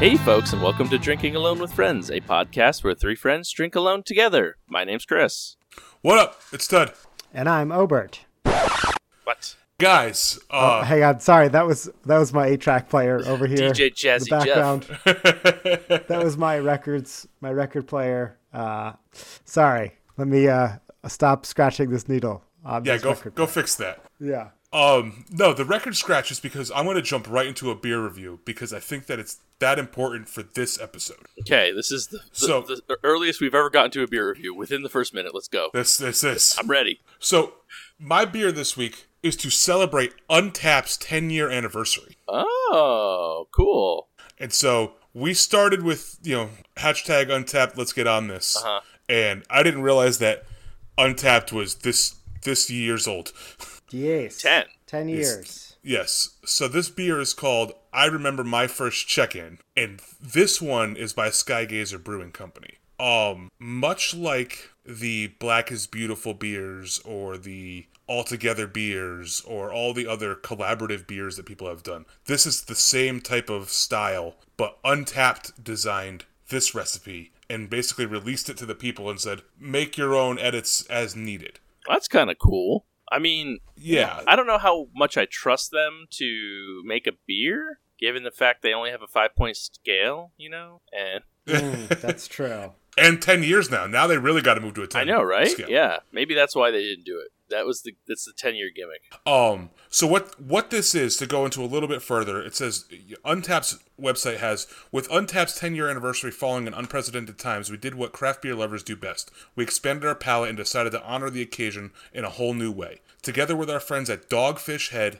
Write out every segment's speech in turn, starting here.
Hey folks, and welcome to Drinking Alone with Friends, a podcast where three friends drink alone together. My name's Chris. What up? It's Ted. And I'm Obert. What? Guys, hang on, sorry, that was my 8-track player over here. DJ Jazzy the background. Jeff. That was my record player. Sorry. Let me stop scratching this needle. Go fix that. Yeah. No, the record scratch is because I'm going to jump right into a beer review because I think that it's that important for this episode. Okay, this is the earliest we've ever gotten to a beer review within the first minute. Let's go. This. I'm ready. So, my beer this week is to celebrate Untappd's 10-year anniversary. Oh, cool. And so, we started with, hashtag Untappd, let's get on this. Uh-huh. And I didn't realize that Untappd was this year's old. Yes. 10 years. Yes. So this beer is called I Remember My First Check-In, and this one is by Skygazer Brewing Company. Much like the Black is Beautiful beers or the Altogether beers or all the other collaborative beers that people have done, this is the same type of style, but Untappd designed this recipe and basically released it to the people and said, make your own edits as needed. That's kind of cool. I mean, yeah. I don't know how much I trust them to make a beer, given the fact they only have a 5-point scale, and that's true. And 10 years now. Now they really got to move to a 10. I know, right? Scale. Yeah. Maybe that's why they didn't do it. That's the 10-year gimmick. So what this is, to go into a little bit further, it says Untappd's website has, with Untappd's 10-year anniversary falling in unprecedented times, we did what craft beer lovers do best. We expanded our palate and decided to honor the occasion in a whole new way. Together with our friends at Dogfish Head,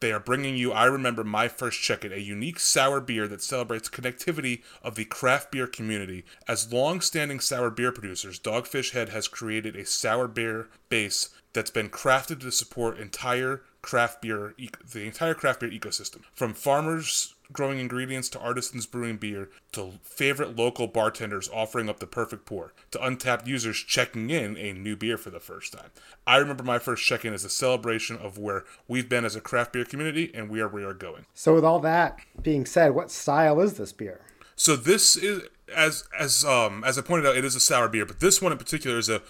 they are bringing you I Remember My First Check-In, a unique sour beer that celebrates connectivity of the craft beer community. As long-standing sour beer producers, Dogfish Head has created a sour beer base that's been crafted to support the entire craft beer ecosystem. From farmers growing ingredients to artisans brewing beer to favorite local bartenders offering up the perfect pour to Untappd users checking in a new beer for the first time. I Remember My First Check-In is a celebration of where we've been as a craft beer community and where we are going. So with all that being said, what style is this beer? So this is, as I pointed out, it is a sour beer, but this one in particular is a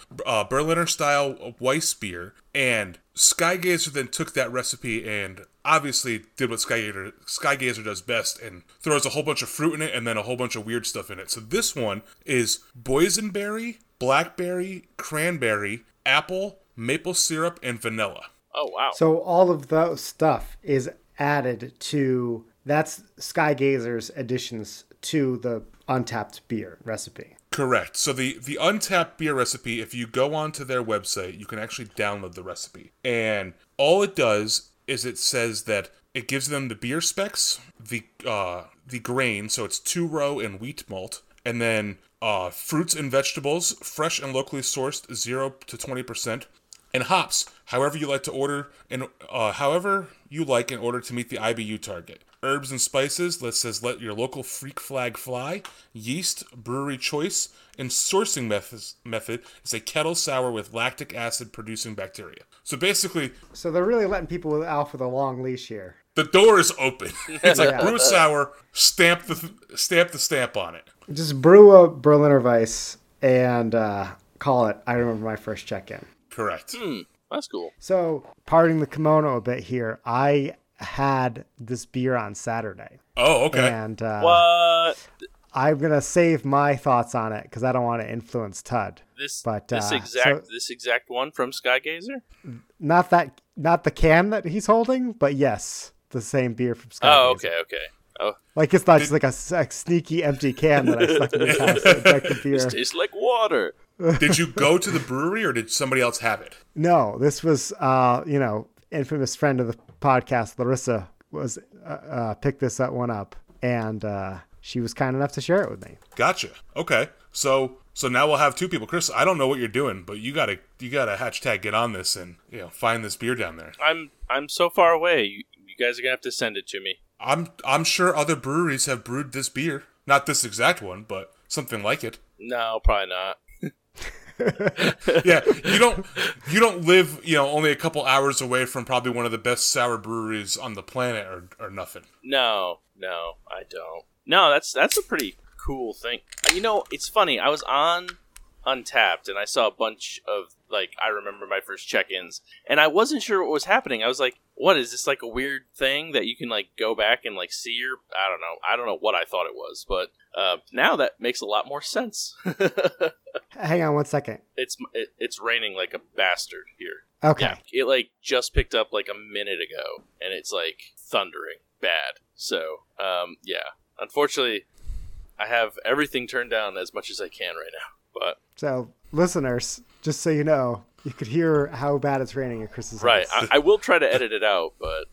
Berliner style Weiss beer, and Skygazer then took that recipe and obviously did what Skygazer does best and throws a whole bunch of fruit in it and then a whole bunch of weird stuff in it. So this one is boysenberry, blackberry, cranberry, apple, maple syrup, and vanilla. Oh, wow. So all of those stuff is added to, that's Skygazer's additions to the Untappd beer recipe. Correct. So the Untappd beer recipe, if you go onto their website, you can actually download the recipe. And all it does is it says that it gives them the beer specs, the grain, so it's 2-row and wheat malt, and then fruits and vegetables, fresh and locally sourced, 0% to 20%, and hops, however you like in order to meet the IBU target. Herbs and spices, let your local freak flag fly. Yeast, brewery choice, and sourcing method is a kettle sour with lactic acid producing bacteria. So basically... So they're really letting people out for the long leash here. The door is open. It's like brew sour, stamp the stamp on it. Just brew a Berliner Weiss and call it I Remember My First Check-In. Correct. That's cool. So parting the kimono a bit here, I had this beer on Saturday. Oh, okay. And what? I'm gonna save my thoughts on it because I don't want to influence Tud. This exact one from Skygazer. Not the can that he's holding, but yes, the same beer from Skygazer. Oh, okay. Oh, like it's not just like a sneaky empty can that I stuck in his house. This tastes like water. Did you go to the brewery or did somebody else have it? No, this was infamous friend of the podcast, Larissa, was picked this one up, and she was kind enough to share it with me. Gotcha. Okay, so now we'll have two people. Chris, I don't know what you're doing, but you gotta hashtag get on this and find this beer down there. I'm so far away. You guys are gonna have to send it to me. I'm sure other breweries have brewed this beer, not this exact one, but something like it. No, probably not. Yeah, you don't live, only a couple hours away from probably one of the best sour breweries on the planet or nothing. No, I don't. No, that's a pretty cool thing. You know, it's funny. I was on Untappd and I saw a bunch of, like, I remember my first check-ins, and I wasn't sure what was happening. I was like, what is this, like a weird thing that you can, like, go back and, like, see your, I don't know what I thought it was, but now that makes a lot more sense. Hang on one second. It's raining like a bastard here. Okay. Yeah, it, like, just picked up like a minute ago, and it's, like, thundering bad. So, yeah. Unfortunately, I have everything turned down as much as I can right now. But so, listeners, just so you know, you could hear how bad it's raining at Chris's house. Right. I will try to edit it out, but...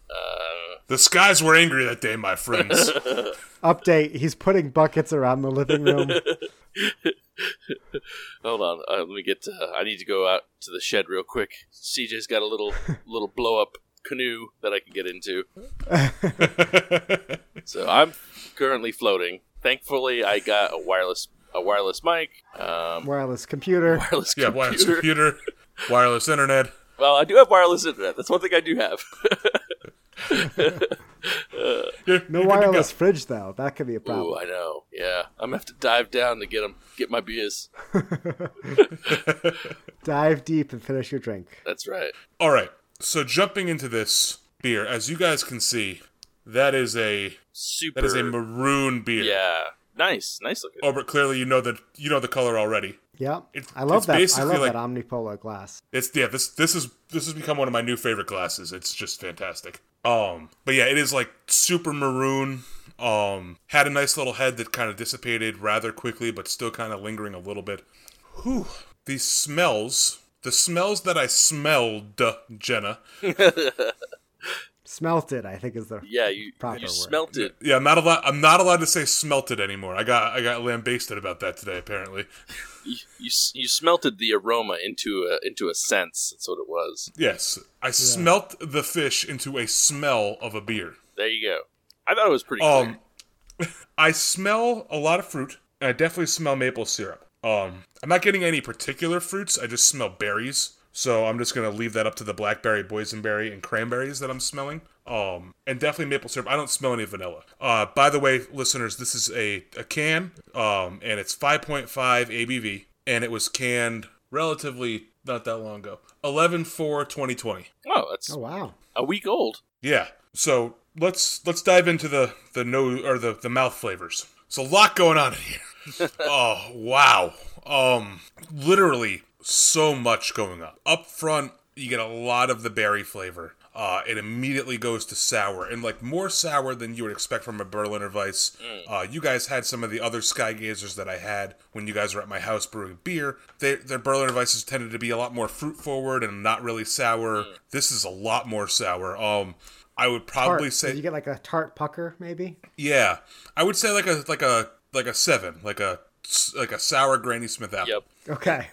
The skies were angry that day, my friends. Update, he's putting buckets around the living room. Hold on. Let me get... I need to go out to the shed real quick. CJ's got a little blow-up canoe that I can get into. So I'm currently floating. Thankfully, I got a wireless mic, wireless computer, wireless internet. Well, I do have wireless internet. That's one thing I do have. No wireless fridge though. That could be a problem. Ooh, I know. Yeah, I'm gonna have to dive down to get my beers. Dive deep and finish your drink. That's right. All right. So jumping into this beer, as you guys can see, that is a maroon beer. Yeah. Nice looking. Oh, but clearly you know the color already. Yeah, I love that Omnipolo glass. It's this has become one of my new favorite glasses. It's just fantastic. But yeah, it is, like, super maroon. Had a nice little head that kind of dissipated rather quickly, but still kind of lingering a little bit. Whew. The smells that I smelled, Jenna. Smelted, I think, is the proper word. Smelted. Yeah, I'm not allowed to say smelted anymore. I got lambasted about that today. Apparently, you smelted the aroma into a sense. That's what it was. Yes, I smelt the fish into a smell of a beer. There you go. I thought it was pretty clear. I smell a lot of fruit, and I definitely smell maple syrup. I'm not getting any particular fruits. I just smell berries. So I'm just going to leave that up to the blackberry, boysenberry, and cranberries that I'm smelling. And definitely maple syrup. I don't smell any vanilla. By the way, listeners, this is a can, and it's 5.5 ABV, and it was canned relatively not that long ago. 11/4/2020. Oh, that's a week old. Yeah. So let's dive into the nose or the mouth flavors. So a lot going on in here. Oh, wow. Literally so much going on. Up front, you get a lot of the berry flavor. It immediately goes to sour, and, like, more sour than you would expect from a Berliner Weiss. You guys had some of the other Skygazers that I had when you guys were at my house brewing beer. Their Berliner Weisses tended to be a lot more fruit forward and not really sour. This is a lot more sour. I would probably say did you get, like, a tart pucker, maybe? Yeah, I would say like a 7, like a sour Granny Smith apple. Yep. Okay.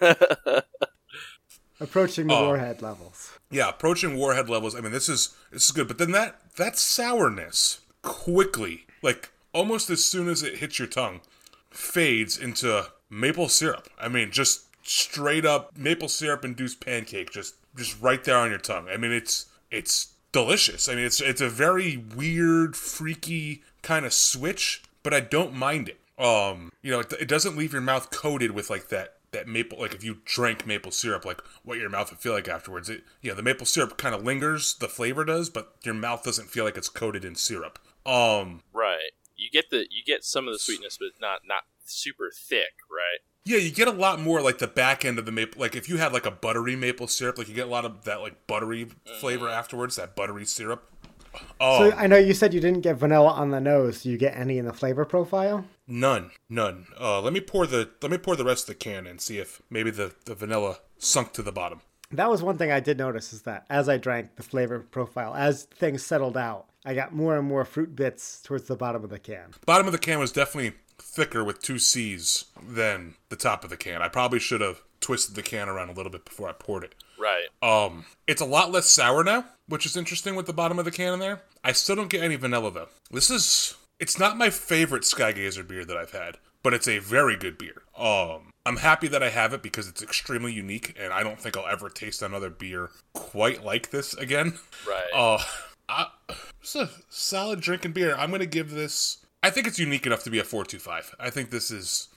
Approaching the Warhead levels. Yeah, approaching Warhead levels. I mean, this is good. But then that sourness quickly, like, almost as soon as it hits your tongue, fades into maple syrup. I mean, just straight up maple syrup induced pancake, just right there on your tongue. I mean, it's delicious. I mean, it's a very weird, freaky kind of switch, but I don't mind it. You know, it doesn't leave your mouth coated with, like, that maple, like, if you drank maple syrup, like, what your mouth would feel like afterwards. The maple syrup kind of lingers, the flavor does, but your mouth doesn't feel like it's coated in syrup. Right. You get some of the sweetness, but not super thick, right? Yeah, you get a lot more, like, the back end of the maple, like, if you had, like, a buttery maple syrup, like, you get a lot of that, like, buttery flavor afterwards, that buttery syrup. So I know you said you didn't get vanilla on the nose. Do you get any in the flavor profile? None. Let me pour the rest of the can and see if maybe the vanilla sunk to the bottom. That was one thing I did notice, is that as I drank the flavor profile, as things settled out, I got more and more fruit bits towards the bottom of the can. Bottom of the can was definitely thicker with 2 C's than the top of the can. I probably should have twisted the can around a little bit before I poured it. Right. It's a lot less sour now, which is interesting with the bottom of the can in there. I still don't get any vanilla, though. It's not my favorite Skygazer beer that I've had, but it's a very good beer. I'm happy that I have it because it's extremely unique, and I don't think I'll ever taste another beer quite like this again. Right. It's a solid drinking beer. I'm going to give this I think it's unique enough to be a 425. I think this is,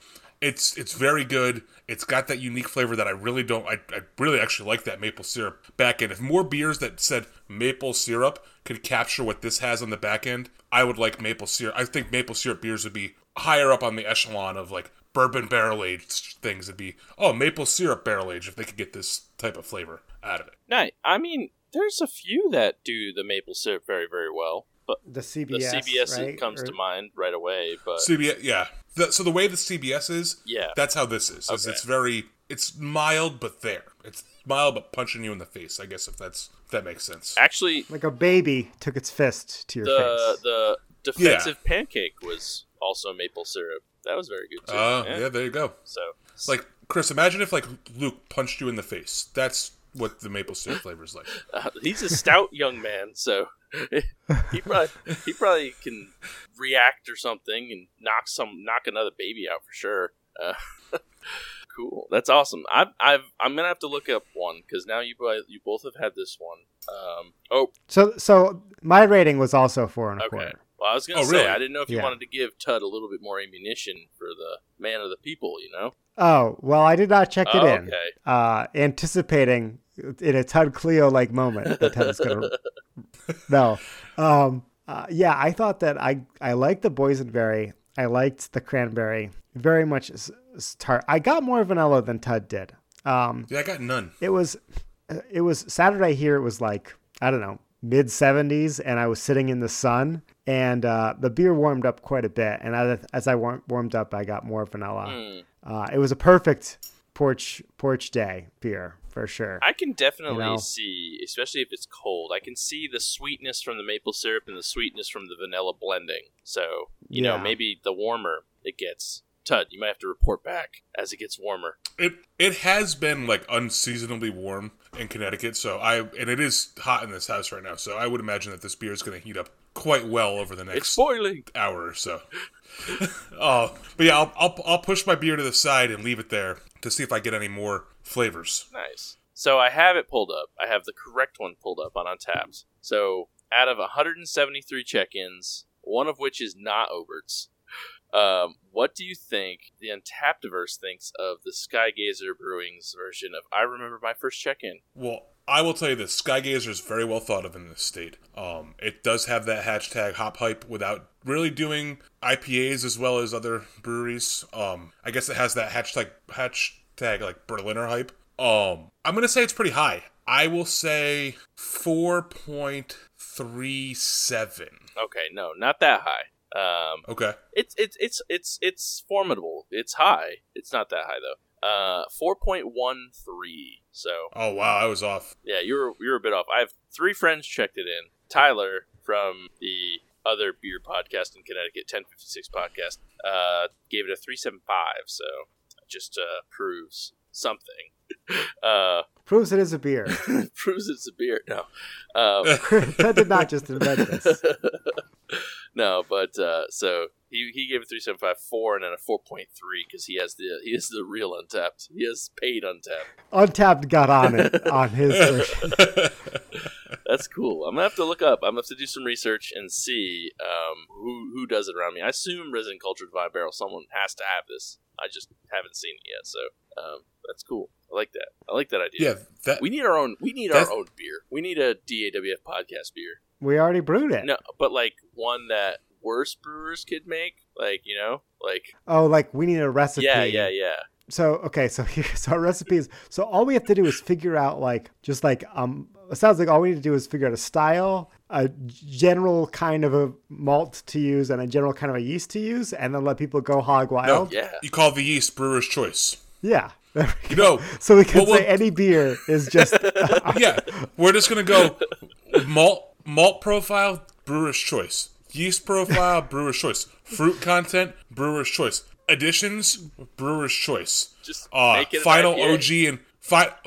it's very good. It's got that unique flavor that I really don't, I really actually like that maple syrup back end. If more beers that said maple syrup could capture what this has on the back end, I would like maple syrup. I think maple syrup beers would be higher up on the echelon of like bourbon barrel-aged things. It'd be, oh, maple syrup barrel-aged if they could get this type of flavor out of it. No, I mean, there's a few that do the maple syrup very, very well. But the CBS right? comes to mind right away. But CBS, yeah. So the way the CBS is, yeah, that's how this is. Okay. It's mild, but there. It's mild, but punching you in the face. I guess if that makes sense. Actually, like a baby took its fist to your face. The defensive pancake was also maple syrup. That was very good too. Oh, yeah, there you go. So, like Chris, imagine if like Luke punched you in the face. That's what the maple syrup flavor is like. He's a stout young man, so he probably can react or something and knock another baby out for sure. Cool, that's awesome. I'm gonna have to look up one because now you both have had this one. So my rating was also 4.25. Well, I was gonna say really? I didn't know if you wanted to give Tud a little bit more ammunition for the man of the people, you know. Oh, well, I did not check it in, okay. Anticipating in a Tud Cleo-like moment that Tud's going to... No. Yeah, I thought that I liked the boysenberry. I liked the cranberry. Very much tart. I got more vanilla than Tud did. Yeah, I got none. It was Saturday here. It was like, I don't know, mid-70s, and I was sitting in the sun, and the beer warmed up quite a bit. And as I warmed up, I got more vanilla. It was a perfect porch day beer for sure. I can definitely see, especially if it's cold, I can see the sweetness from the maple syrup and the sweetness from the vanilla blending. So, you know, maybe the warmer it gets, Tud, you might have to report back as it gets warmer. It has been like unseasonably warm in Connecticut, and it is hot in this house right now. So I would imagine that this beer is going to heat up quite well over the next hour or so. But yeah, I'll push my beer to the side and leave it there to see if I get any more flavors. Nice. So I have it pulled up. I have the correct one pulled up on Untappd. So out of 173 check-ins, one of which is not Obert's, what do you think the Untappdiverse thinks of the Skygazer Brewing's version of I Remember My First Check-In? Well, I will tell you this, Skygazer is very well thought of in this state. It does have that hashtag hop hype without really doing IPAs as well as other breweries. I guess it has that hashtag like Berliner hype. I'm gonna say it's pretty high. I will say 4.37. Okay, no, not that high. Okay. It's formidable. It's high. It's not that high though. 4.13. So. Oh wow, I was off. Yeah, you were a bit off. I have three friends checked it in. Tyler from the other beer podcast in Connecticut, 1056 podcast, gave it a 3.75. So it just proves something. Proves it is a beer. Proves it's a beer. No, Ted did not just invent this. No, but so he gave it 3.75, 4, and then a 4.3 because he is the real Untappd. He has paid Untappd. Untappd got on it on his version. That's cool. I'm gonna have to look up. I'm gonna have to do some research and see who does it around me. I assume Resin Cultured Vibe Barrel. Someone has to have this. I just haven't seen it yet. So that's cool. I like that. I like that idea. Yeah, we need our own. We need our own beer. We need a DAWF podcast beer. We already brewed it. No, but like one that worse brewers could make, like, you know, like. Oh, like we need a recipe. Yeah. So, okay. So here's our recipes. So all we have to do is figure out like, just like, it sounds like all we need to do is figure out a style, a general kind of a malt to use and a general kind of a yeast to use. And then let people go hog wild. No, yeah. You call the yeast brewer's choice. Yeah. You know, so we can say any beer is just. Yeah. We're just going to go malt profile, brewer's choice. Yeast profile, brewer's choice. Fruit content, brewer's choice. Additions, brewer's choice. Just make it final an IPA. OG and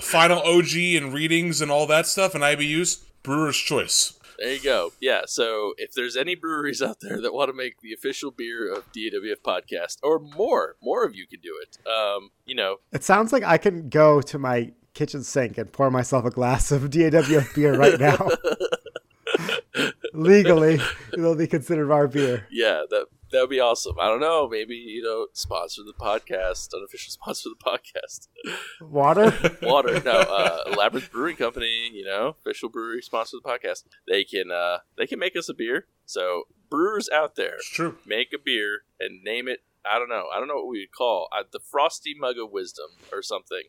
final OG and readings and all that stuff and IBUs, brewer's choice. There you go. Yeah. So if there's any breweries out there that want to make the official beer of DAWF podcast, or more of you can do it. You know, it sounds like I can go to my kitchen sink and pour myself a glass of DAWF beer right now. legally, it'll be considered our beer. Yeah, that would be awesome. I don't know. Maybe, sponsor the podcast, unofficial sponsor of the podcast. Water. No, Labyrinth Brewing Company, official brewery sponsor of the podcast. They can make us a beer. So brewers out there, it's true. Make a beer and name it. I don't know what we would call the Frosty Mug of Wisdom or something.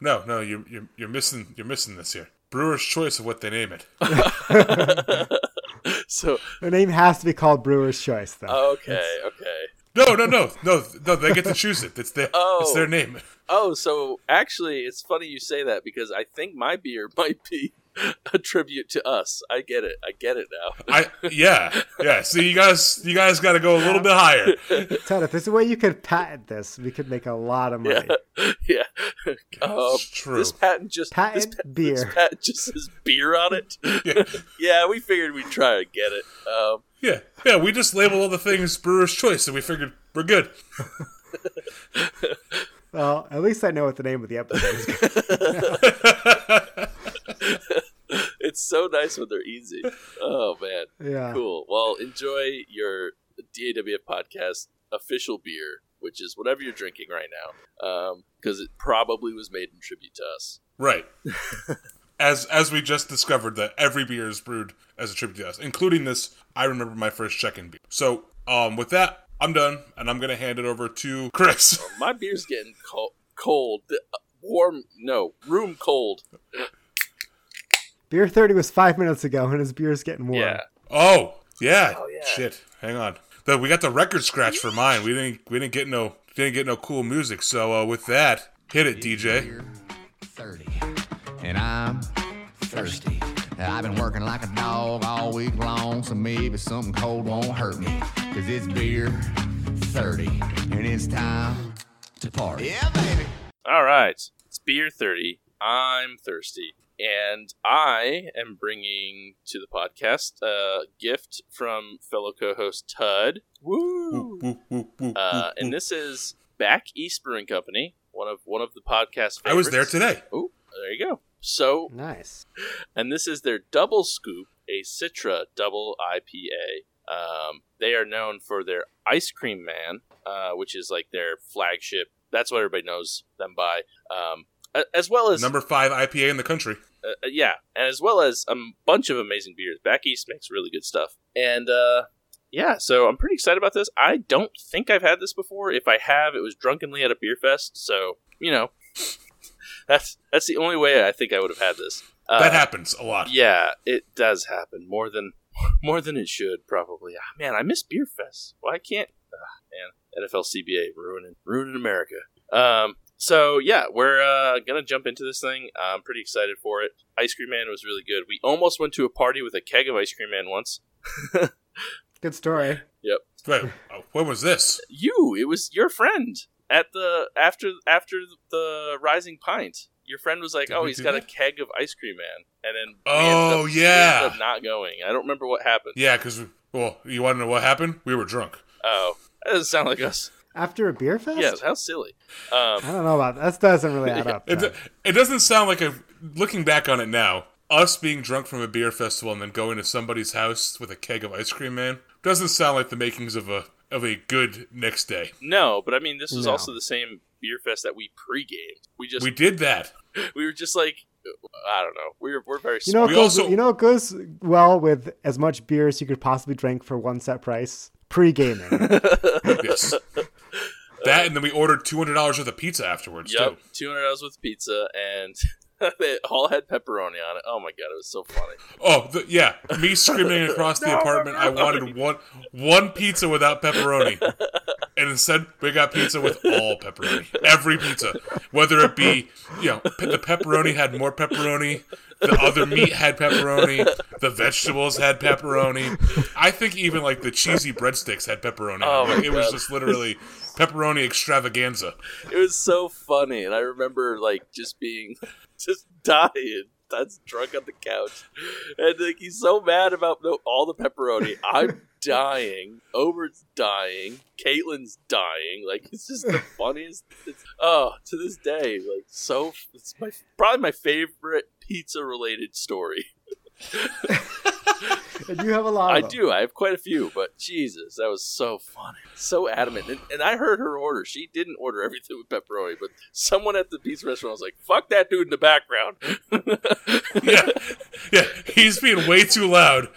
No, you're missing this here. Brewer's Choice of what they name it. So their name has to be called Brewer's Choice, though. Okay. No. They get to choose it. It's their name. Oh, so actually, it's funny you say that because I think my beer might be a tribute to us. I get it now. Yeah. So you guys got to go a little bit higher. Ted, if there's a way you could patent this, we could make a lot of money. Yeah. That's true. This patent says beer on it. Yeah. Yeah, we figured we'd try to get it. Yeah. We just label all the things Brewer's Choice, and we figured we're good. Well, at least I know what the name of the episode is. It's so nice when they're easy. Oh, man. Yeah. Cool. Well, enjoy your DAWF podcast official beer, which is whatever you're drinking right now, because it probably was made in tribute to us. Right. As we just discovered that every beer is brewed as a tribute to us, including this, I remember my first check-in beer. So with that, I'm done, and I'm going to hand it over to Chris. Oh, my beer's getting cold. Room cold. Beer 30 was 5 minutes ago, and his beer's getting warm. Yeah. Oh yeah. Shit. Hang on. Though we got the record scratch for mine. We didn't get no cool music. So with that, hit it, DJ. Beer 30, and I'm thirsty. I've been working like a dog all week long, so maybe something cold won't hurt me. 'Cause it's beer 30, and it's time to party. Yeah, baby. All right. It's beer 30. I'm thirsty. And I am bringing to the podcast a gift from fellow co-host Tud. Woo! And this is Back East Brewing Company, one of the podcast favorites. I was there today. Oh, there you go. So nice. And this is their Double Scoop, a Citra Double IPA. They are known for their Ice Cream Man, which is like their flagship. That's what everybody knows them by. As well as number 5 IPA in the country. Yeah, and as well as a bunch of amazing beers. Back East makes really good stuff. And so I'm pretty excited about this. I don't think I've had this before. If I have, it was drunkenly at a beer fest. So, that's the only way I think I would have had this. That happens a lot. Yeah, it does happen more than it should probably. Ah, man, I miss beer fests. Well, I can't. Man, NFLCBA ruining America. So, yeah, we're going to jump into this thing. I'm pretty excited for it. Ice Cream Man was really good. We almost went to a party with a keg of Ice Cream Man once. Good story. Yep. Wait, when was this? It was your friend at the after the Rising Pint. Your friend was like, he's got a keg of Ice Cream Man. And then we ended up not going. I don't remember what happened. Yeah, because, you want to know what happened? We were drunk. Oh, that doesn't sound like us. After a beer fest? Yeah, how silly. I don't know about that. That doesn't really add up. It doesn't sound like looking back on it now, us being drunk from a beer festival and then going to somebody's house with a keg of Ice Cream Man doesn't sound like the makings of a good next day. No, but I mean, this was also the same beer fest that we pre-gamed. We did that. We were just like, I don't know. We're very smart. It goes well with as much beer as you could possibly drink for one set price. Pre-gaming. Yes. That, and then we ordered $200 worth of pizza afterwards, too. Yep, $200 worth of pizza, and they all had pepperoni on it. Oh, my God, it was so funny. Me screaming across the apartment, I wanted one pizza without pepperoni. And instead, we got pizza with all pepperoni. Every pizza. Whether it be, the pepperoni had more pepperoni, the other meat had pepperoni, the vegetables had pepperoni. I think even, the cheesy breadsticks had pepperoni. Oh my God. It was just literally pepperoni extravaganza. It was so funny, and I remember, just being, just dying. That's drunk on the couch. And he's so mad about all the pepperoni. I'm dying. Obert's dying. Caitlin's dying. It's just the funniest. To this day, it's probably my favorite pizza-related story. And you have a lot of them. I do. I have quite a few, but Jesus, that was so funny. So adamant. And I heard her order. She didn't order everything with pepperoni, but someone at the pizza restaurant was like, fuck that dude in the background. Yeah, he's being way too loud.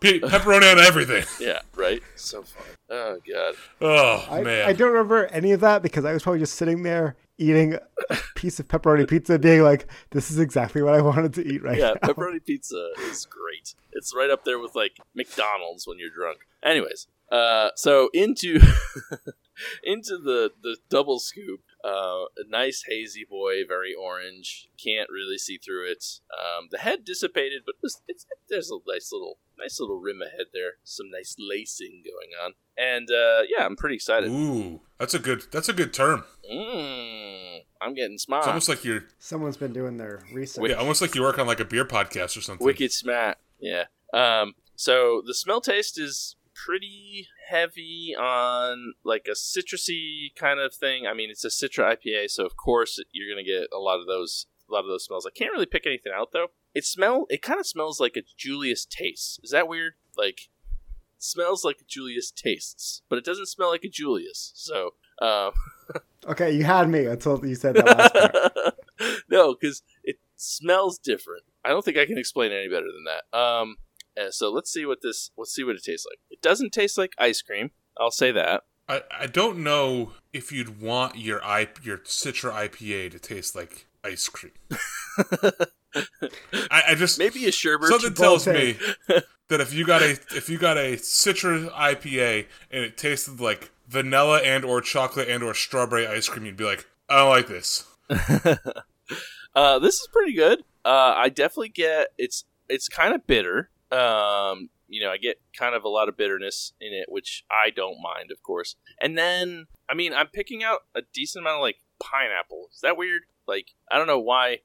Pepperoni on everything. Yeah, right? So funny. Oh, God. Oh, man. I don't remember any of that because I was probably just sitting there eating a piece of pepperoni pizza being like, this is exactly what I wanted to eat right now. Yeah, pepperoni pizza is great. It's right up there with, like, McDonald's when you're drunk. Anyways, so into the double scoop. A nice hazy boy, very orange. Can't really see through it. The head dissipated, but there's a nice little rim ahead there. Some nice lacing going on, and yeah, I'm pretty excited. Ooh, that's a good term. I'm getting smart. It's almost like someone's been doing their research. Yeah, almost like you work on like a beer podcast or something. Wicked smart. Yeah. So the smell taste is pretty heavy on like a citrusy kind of thing. I mean, it's a Citra IPA, so of course you're gonna get a lot of those smells. I can't really pick anything out though. It kind of smells like a Julius Taste. Is that weird? Like, it smells like Julius Tastes, but it doesn't smell like a Julius. So, okay, you had me until you said that last part. No, because it smells different. I don't think I can explain it any better than that. So let's see what it tastes like. It doesn't taste like ice cream. I'll say that. I don't know if you'd want your Citra IPA to taste like ice cream. I just maybe a sherbet. Something tells me that if you got a Citra IPA and it tasted like vanilla and or chocolate and or strawberry ice cream, you'd be like, I don't like this. This is pretty good. I definitely get it's kind of bitter. I get kind of a lot of bitterness in it, which I don't mind, of course. And then, I mean, I'm picking out a decent amount of like pineapple. Is that weird? Like, I don't know why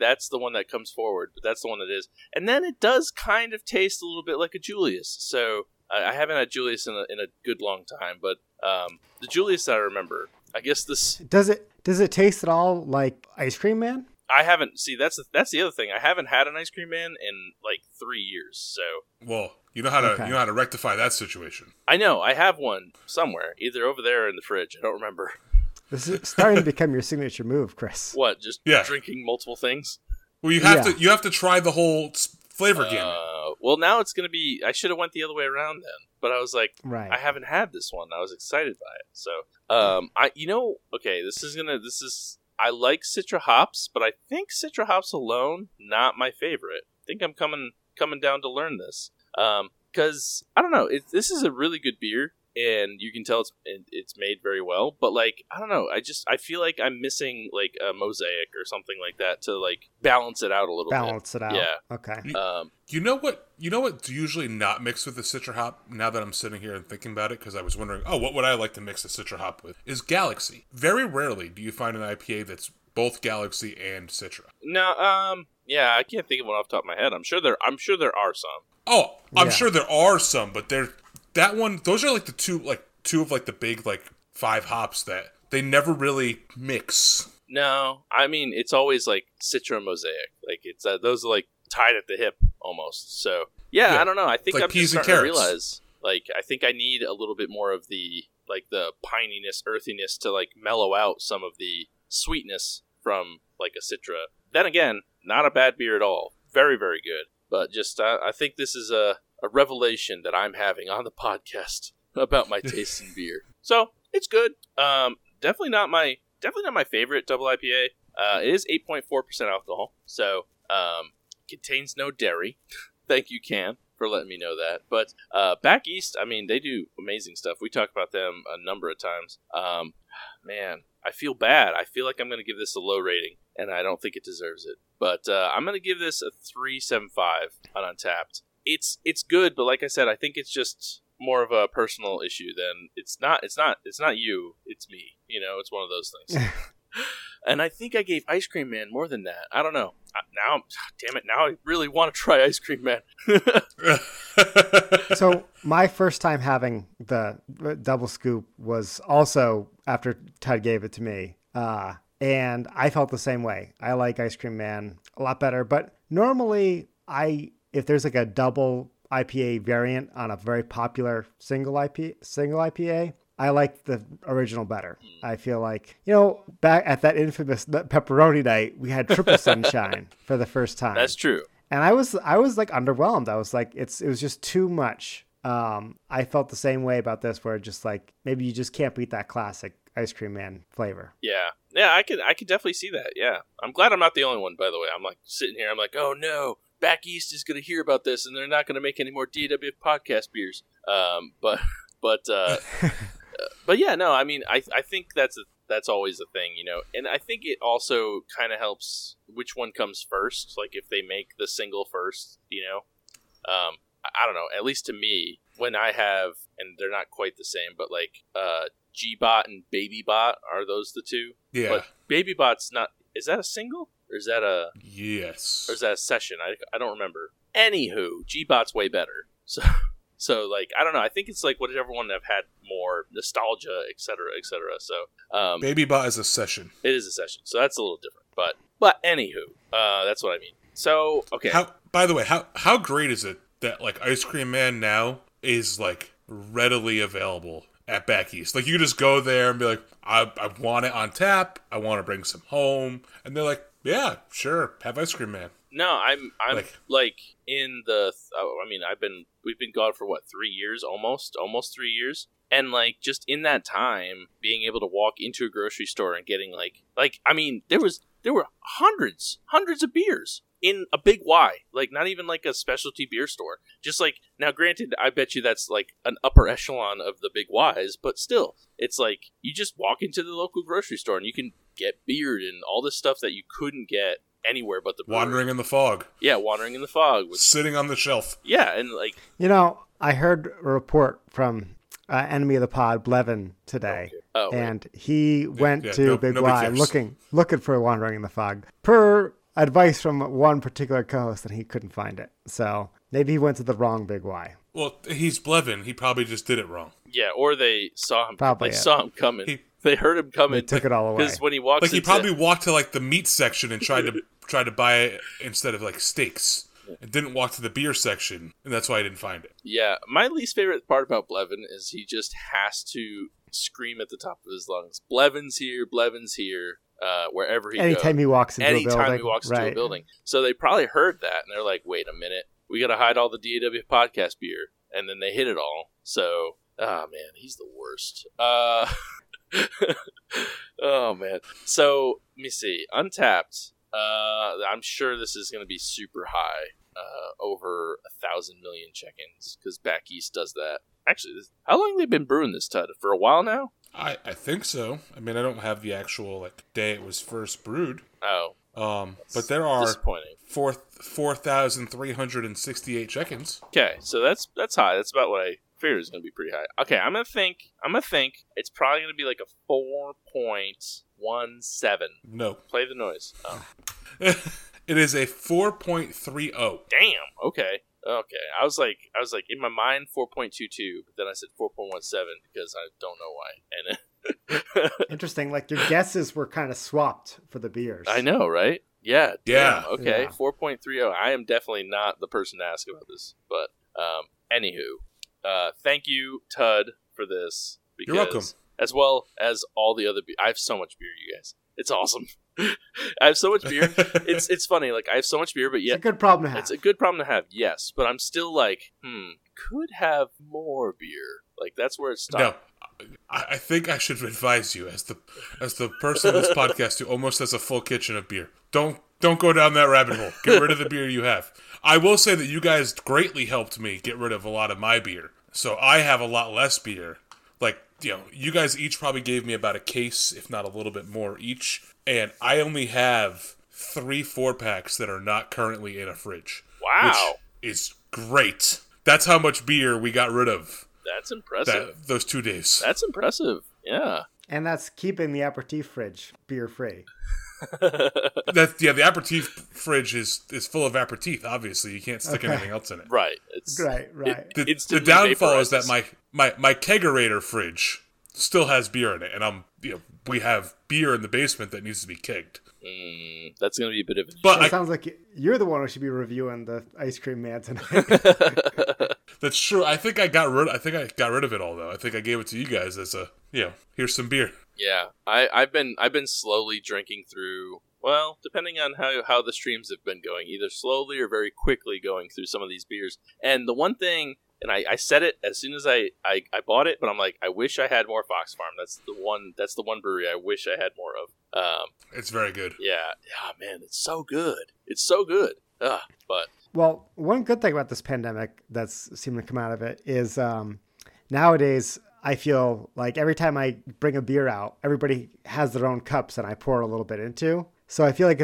that's the one that comes forward, but that's the one that is. And then it does kind of taste a little bit like a Julius. So I haven't had Julius in a good long time, but the Julius that I remember, I guess this does it taste at all like Ice Cream Man? I haven't. See, that's the other thing. I haven't had an Ice Cream Man in like 3 years. So, well, you know how to rectify that situation. I know. I have one somewhere, either over there or in the fridge. I don't remember. This is starting to become your signature move, Chris. What? Just drinking multiple things? Well, you have to try the whole flavor gamut. Well, now it's going to be. I should have went the other way around then, but I was like, right. I haven't had this one. I was excited by it. So, I like Citra hops, but I think Citra hops alone, not my favorite. I think I'm coming down to learn this. Because, I don't know, this is a really good beer, and you can tell it's made very well. But, like, I don't know, I feel like I'm missing, like, a mosaic or something like that to, like, balance it out a little bit. Balance it out. Yeah. Okay. You know what's usually not mixed with the Citra hop, now that I'm sitting here and thinking about it, because I was wondering, what would I like to mix the Citra hop with, is Galaxy. Very rarely do you find an IPA that's both Galaxy and Citra. No, I can't think of one off the top of my head. I'm sure there are some. Oh, I'm sure there are some, but those are like the two of like the big like five hops that they never really mix. No, I mean, it's always like Citra Mosaic. Like, it's those are like tied at the hip almost. So yeah, I don't know. I think like I'm just starting to realize, like, I think I need a little bit more of the like the pininess, earthiness to like mellow out some of the sweetness from like a Citra. Then again, not a bad beer at all. Very, very good. But just I think this is a revelation that I'm having on the podcast about my taste in beer. So it's good. Definitely not my favorite double IPA. It is 8.4% alcohol. So contains no dairy. Thank you, Cam, for letting me know that. But Back East, I mean, they do amazing stuff. We talk about them a number of times. Man, I feel bad. I feel like I'm going to give this a low rating, and I don't think it deserves it. But I'm going to give this a 3.75 on Untappd. It's good, but like I said, I think it's just more of a personal issue than it's not you, it's me. You know, it's one of those things. And I think I gave Ice Cream Man more than that. I don't know. Now I really want to try Ice Cream Man. So my first time having the double scoop was also after Ted gave it to me. And I felt the same way. I like Ice Cream Man a lot better. But normally, if there's like a double IPA variant on a very popular single IPA. I like the original better. I feel like, you know, back at that infamous pepperoni night, we had triple sunshine for the first time. That's true. And I was like underwhelmed. I was like, it was just too much. I felt the same way about this, where just like maybe you just can't beat that classic ice cream man flavor. Yeah, I could definitely see that. Yeah, I'm glad I'm not the only one. By the way, I'm like sitting here. I'm like, oh no, Back East is gonna hear about this, and they're not gonna make any more DAWF podcast beers. But yeah, no, I mean, I think that's always the thing, you know, and I think it also kind of helps which one comes first. Like if they make the single first, you know, I don't know. At least to me, when I have, and they're not quite the same, but like G-Bot and Baby Bot, are those the two? Yeah. But Baby Bot's not. Is that a single or is that a? Yes. Or is that a session? I don't remember. Anywho, G-Bot's way better. So like I don't know. I think it's like whatever one I've had more nostalgia, et cetera, et cetera. So Baby Bot is a session. It is a session. So that's a little different. But anywho, that's what I mean. So okay. By the way, how great is it that like Ice Cream Man now is like readily available at Back East? Like you just go there and be like, I want it on tap. I want to bring some home, and they're like, yeah, sure, have Ice Cream Man. No, I'm like in the. I mean, we've been gone for what, 3 years, almost 3 years, and like just in that time, being able to walk into a grocery store and getting like I mean, there were hundreds of beers. In a big Y, like not even like a specialty beer store. Just like, now granted, I bet you that's like an upper echelon of the big Ys, but still, it's like you just walk into the local grocery store and you can get beer and all this stuff that you couldn't get anywhere but the brewery. Wandering in the fog. Yeah, wandering in the fog. Sitting on the shelf. Yeah, and like... You know, I heard a report from enemy of the pod, Blevin, today. Okay. Oh, and right. He went to Big Y looking for Wandering in the Fog. Per... advice from one particular co-host, and he couldn't find it. So maybe he went to the wrong Big Y. Well, he's Blevin. He probably just did it wrong. Yeah, or they saw him. Probably they saw him coming. They heard him coming. They took it all away. Because when he walks, like he probably walked to like the meat section and tried to buy it instead of like steaks, and didn't walk to the beer section, and that's why I didn't find it. Yeah, my least favorite part about Blevin is he just has to scream at the top of his lungs, "Blevin's here! Blevin's here!" Wherever he goes. Anytime he walks into a building. So they probably heard that, and they're like, wait a minute. We got to hide all the DAWF podcast beer. And then they hid it all. So, oh, man, he's the worst. Oh, man. So, let me see. Untappd. I'm sure this is going to be super high. Over 1,000 million check-ins, because Back East does that. Actually, how long have they been brewing this tud? For a while now? I think so. I mean, I don't have the actual like day it was first brewed. Oh, but there are 4,368 check-ins. Okay, so that's high. That's about what I figured is going to be pretty high. Okay, I'm gonna think it's probably going to be like a 4.17. No, play the noise. Oh. It is a 4.30. Damn. Okay. I was like in my mind 4.22, but then I said 4.17 because I don't know why. And interesting. Like your guesses were kind of swapped for the beers. I know, right? Yeah. Damn. Yeah. Okay. Yeah. 4.30. I am definitely not the person to ask about this, but anywho, thank you, Tud, for this. Because, you're welcome. As well as all the other. I have so much beer, you guys. It's awesome. I have so much beer. It's funny. Like I have so much beer, but yeah, it's a good problem to have. It's a good problem to have. Yes, but I'm still like, could have more beer. Like that's where it stopped. No, I think I should advise you as the person of this podcast who almost has a full kitchen of beer. Don't go down that rabbit hole. Get rid of the beer you have. I will say that you guys greatly helped me get rid of a lot of my beer, so I have a lot less beer. Like, you know, you guys each probably gave me about a case, if not a little bit more each. And I only have 3 4-packs that are not currently in a fridge. Wow. Which is great. That's how much beer we got rid of. That's impressive. Those 2 days. That's impressive. Yeah. And that's keeping the aperitif fridge beer free. The aperitif fridge is full of aperitif, obviously. You can't stick anything else in it. Right. It's right. The downfall is that my kegerator fridge still has beer in it, and I'm we have beer in the basement that needs to be kegged. That's going to be a bit of an issue. But it sounds like you're the one who should be reviewing the ice cream man tonight. That's true. I think I got rid of it all though. I think I gave it to you guys as a, you know, here's some beer. Yeah. I've been slowly drinking through, well, depending on how the streams have been going, either slowly or very quickly going through some of these beers. And the one thing, and I said it as soon as I bought it, but I'm like, I wish I had more Fox Farm. That's the one brewery I wish I had more of. It's very good. Yeah. Oh, man, it's so good. It's so good. But well, one good thing about this pandemic that's seemed to come out of it is nowadays I feel like every time I bring a beer out, everybody has their own cups and I pour a little bit into. So I feel like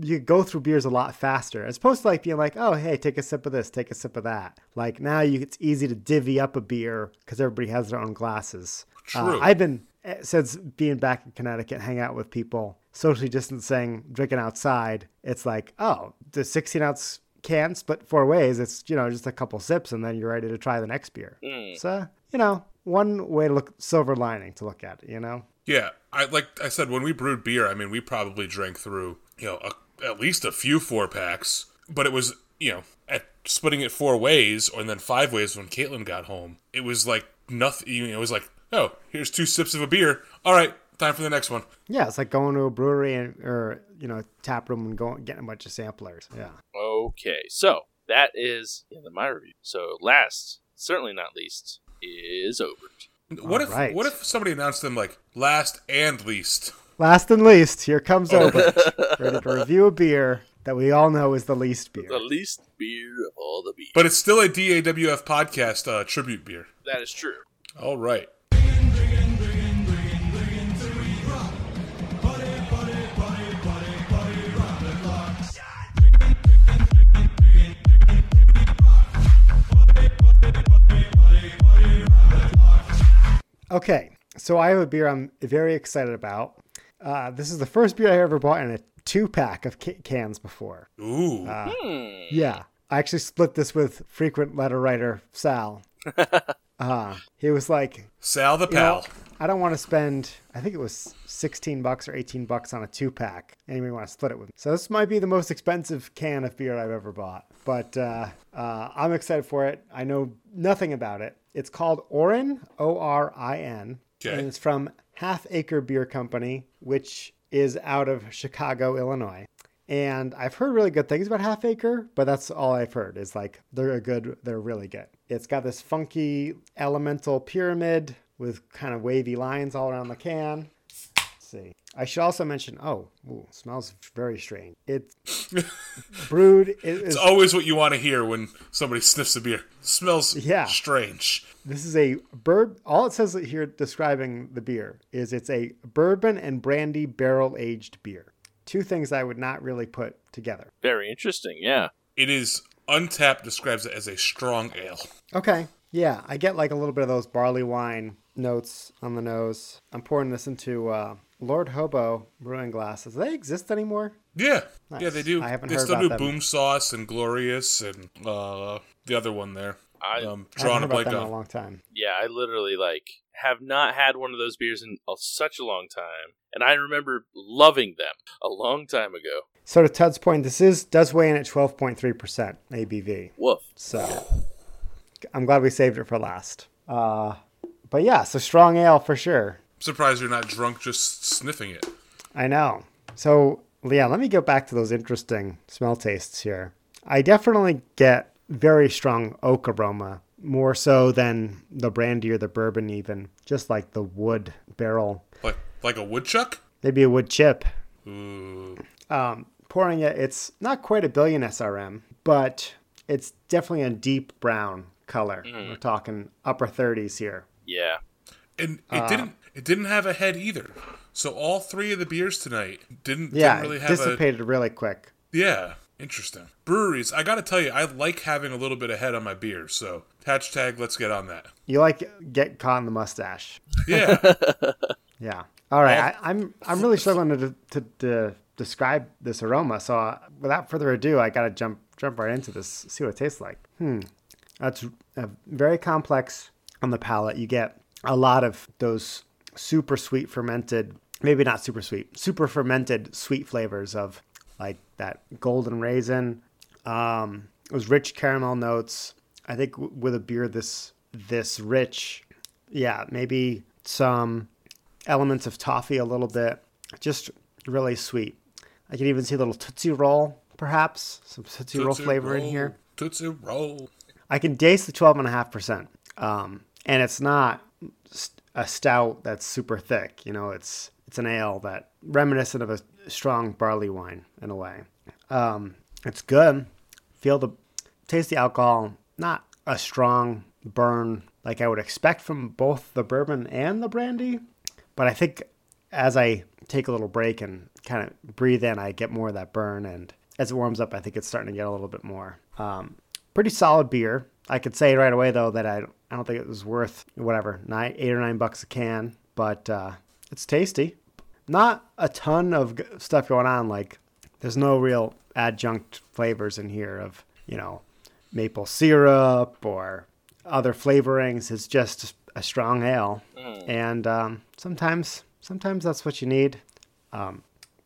you go through beers a lot faster as opposed to like being like, oh, hey, take a sip of this, take a sip of that. Like now it's easy to divvy up a beer because everybody has their own glasses. True. I've been, since being back in Connecticut, hang out with people, socially distancing, drinking outside. It's like, oh, the 16-ounce can split four ways. It's, you know, just a couple sips and then you're ready to try the next beer. So, you know, one way to look, silver lining to look at it, you know? Yeah, like I said, when we brewed beer, I mean, we probably drank through, you know, at least a few 4-packs, but it was, you know, at splitting it four ways and then five ways when Caitlin got home, it was like nothing, you know, it was like, oh, here's two sips of a beer. All right, time for the next one. Yeah, it's like going to a brewery or, you know, tap room and getting a bunch of samplers. Yeah. Okay, so that is the end of my review. So last, certainly not least, is Obert. What if somebody announced them like last and least? Last and least, here comes Obert. Ready to review a beer that we all know is the least beer. The least beer of all the beers. But it's still a DAWF podcast tribute beer. That is true. All right. Okay, so I have a beer I'm very excited about. This is the first beer I ever bought in a 2-pack of cans before. Ooh. Yeah, I actually split this with frequent letter writer Sal. He was like, Sal the pal. You know, I don't want to spend, I think it was $16 or $18 on a 2-pack. Anybody want to split it with me? So this might be the most expensive can of beer I've ever bought. But I'm excited for it. I know nothing about it. It's called Orin, O-R-I-N, okay. And it's from Half Acre Beer Company, which is out of Chicago, Illinois. And I've heard really good things about Half Acre, but that's all I've heard is like, they're really good. It's got this funky elemental pyramid with kind of wavy lines all around the can. Let's see. I should also mention, smells very strange. It's brewed. It's always what you want to hear when somebody sniffs a beer. Smells strange. This is a bourbon. All it says here describing the beer is it's a bourbon and brandy barrel aged beer. Two things I would not really put together. Very interesting. Yeah. It is Untappd describes it as a strong ale. Okay. Yeah. I get like a little bit of those barley wine notes on the nose. I'm pouring this into, Lord Hobo brewing glasses. Do they exist anymore? Yeah. Nice. Yeah, they do. I haven't heard about them. They still do Boom Sauce and Glorious and the other one there. Drawn a blank on a long time. Yeah, I literally have not had one of those beers in such a long time. And I remember loving them a long time ago. So to Tud's point, this does weigh in at 12.3% ABV. Woof. So I'm glad we saved it for last. But yeah, so strong ale for sure. Surprised you're not drunk just sniffing it. I know. So, yeah, let me go back to those interesting smell tastes here. I definitely get very strong oak aroma, more so than the brandy or the bourbon even. Just like the wood barrel. Like a woodchuck? Maybe a wood chip. Ooh. Pouring it, it's not quite a billion SRM, but it's definitely a deep brown color. We're talking upper 30s here. Yeah. And it didn't have a head either. So all three of the beers tonight didn't really have a... Yeah, dissipated really quick. Yeah, interesting. Breweries, I got to tell you, I like having a little bit of head on my beer. So hashtag, let's get on that. You like get caught in the mustache. Yeah. Yeah. All right. I'm really struggling to describe this aroma. So without further ado, I got to jump right into this, see what it tastes like. That's very complex on the palate. You get a lot of those super sweet fermented maybe not super sweet, super fermented sweet flavors of like that golden raisin. It was rich caramel notes. I think with a beer this rich, yeah, maybe some elements of toffee a little bit, just really sweet. I can even see a little Tootsie Roll, perhaps, some Tootsie Roll flavor in here. Tootsie Roll. I can taste the 12.5%. And it's not a stout that's super thick. You know, it's an ale that reminiscent of a strong barley wine in a way. It's good. Taste the alcohol. Not a strong burn like I would expect from both the bourbon and the brandy. But I think as I take a little break and kind of breathe in, I get more of that burn. And as it warms up, I think it's starting to get a little bit more. Pretty solid beer. I could say right away, though, that I don't think it was worth whatever, $8 or $9 a can. But it's tasty. Not a ton of stuff going on. Like, there's no real adjunct flavors in here of, you know, maple syrup or other flavorings. It's just a strong ale. And sometimes that's what you need.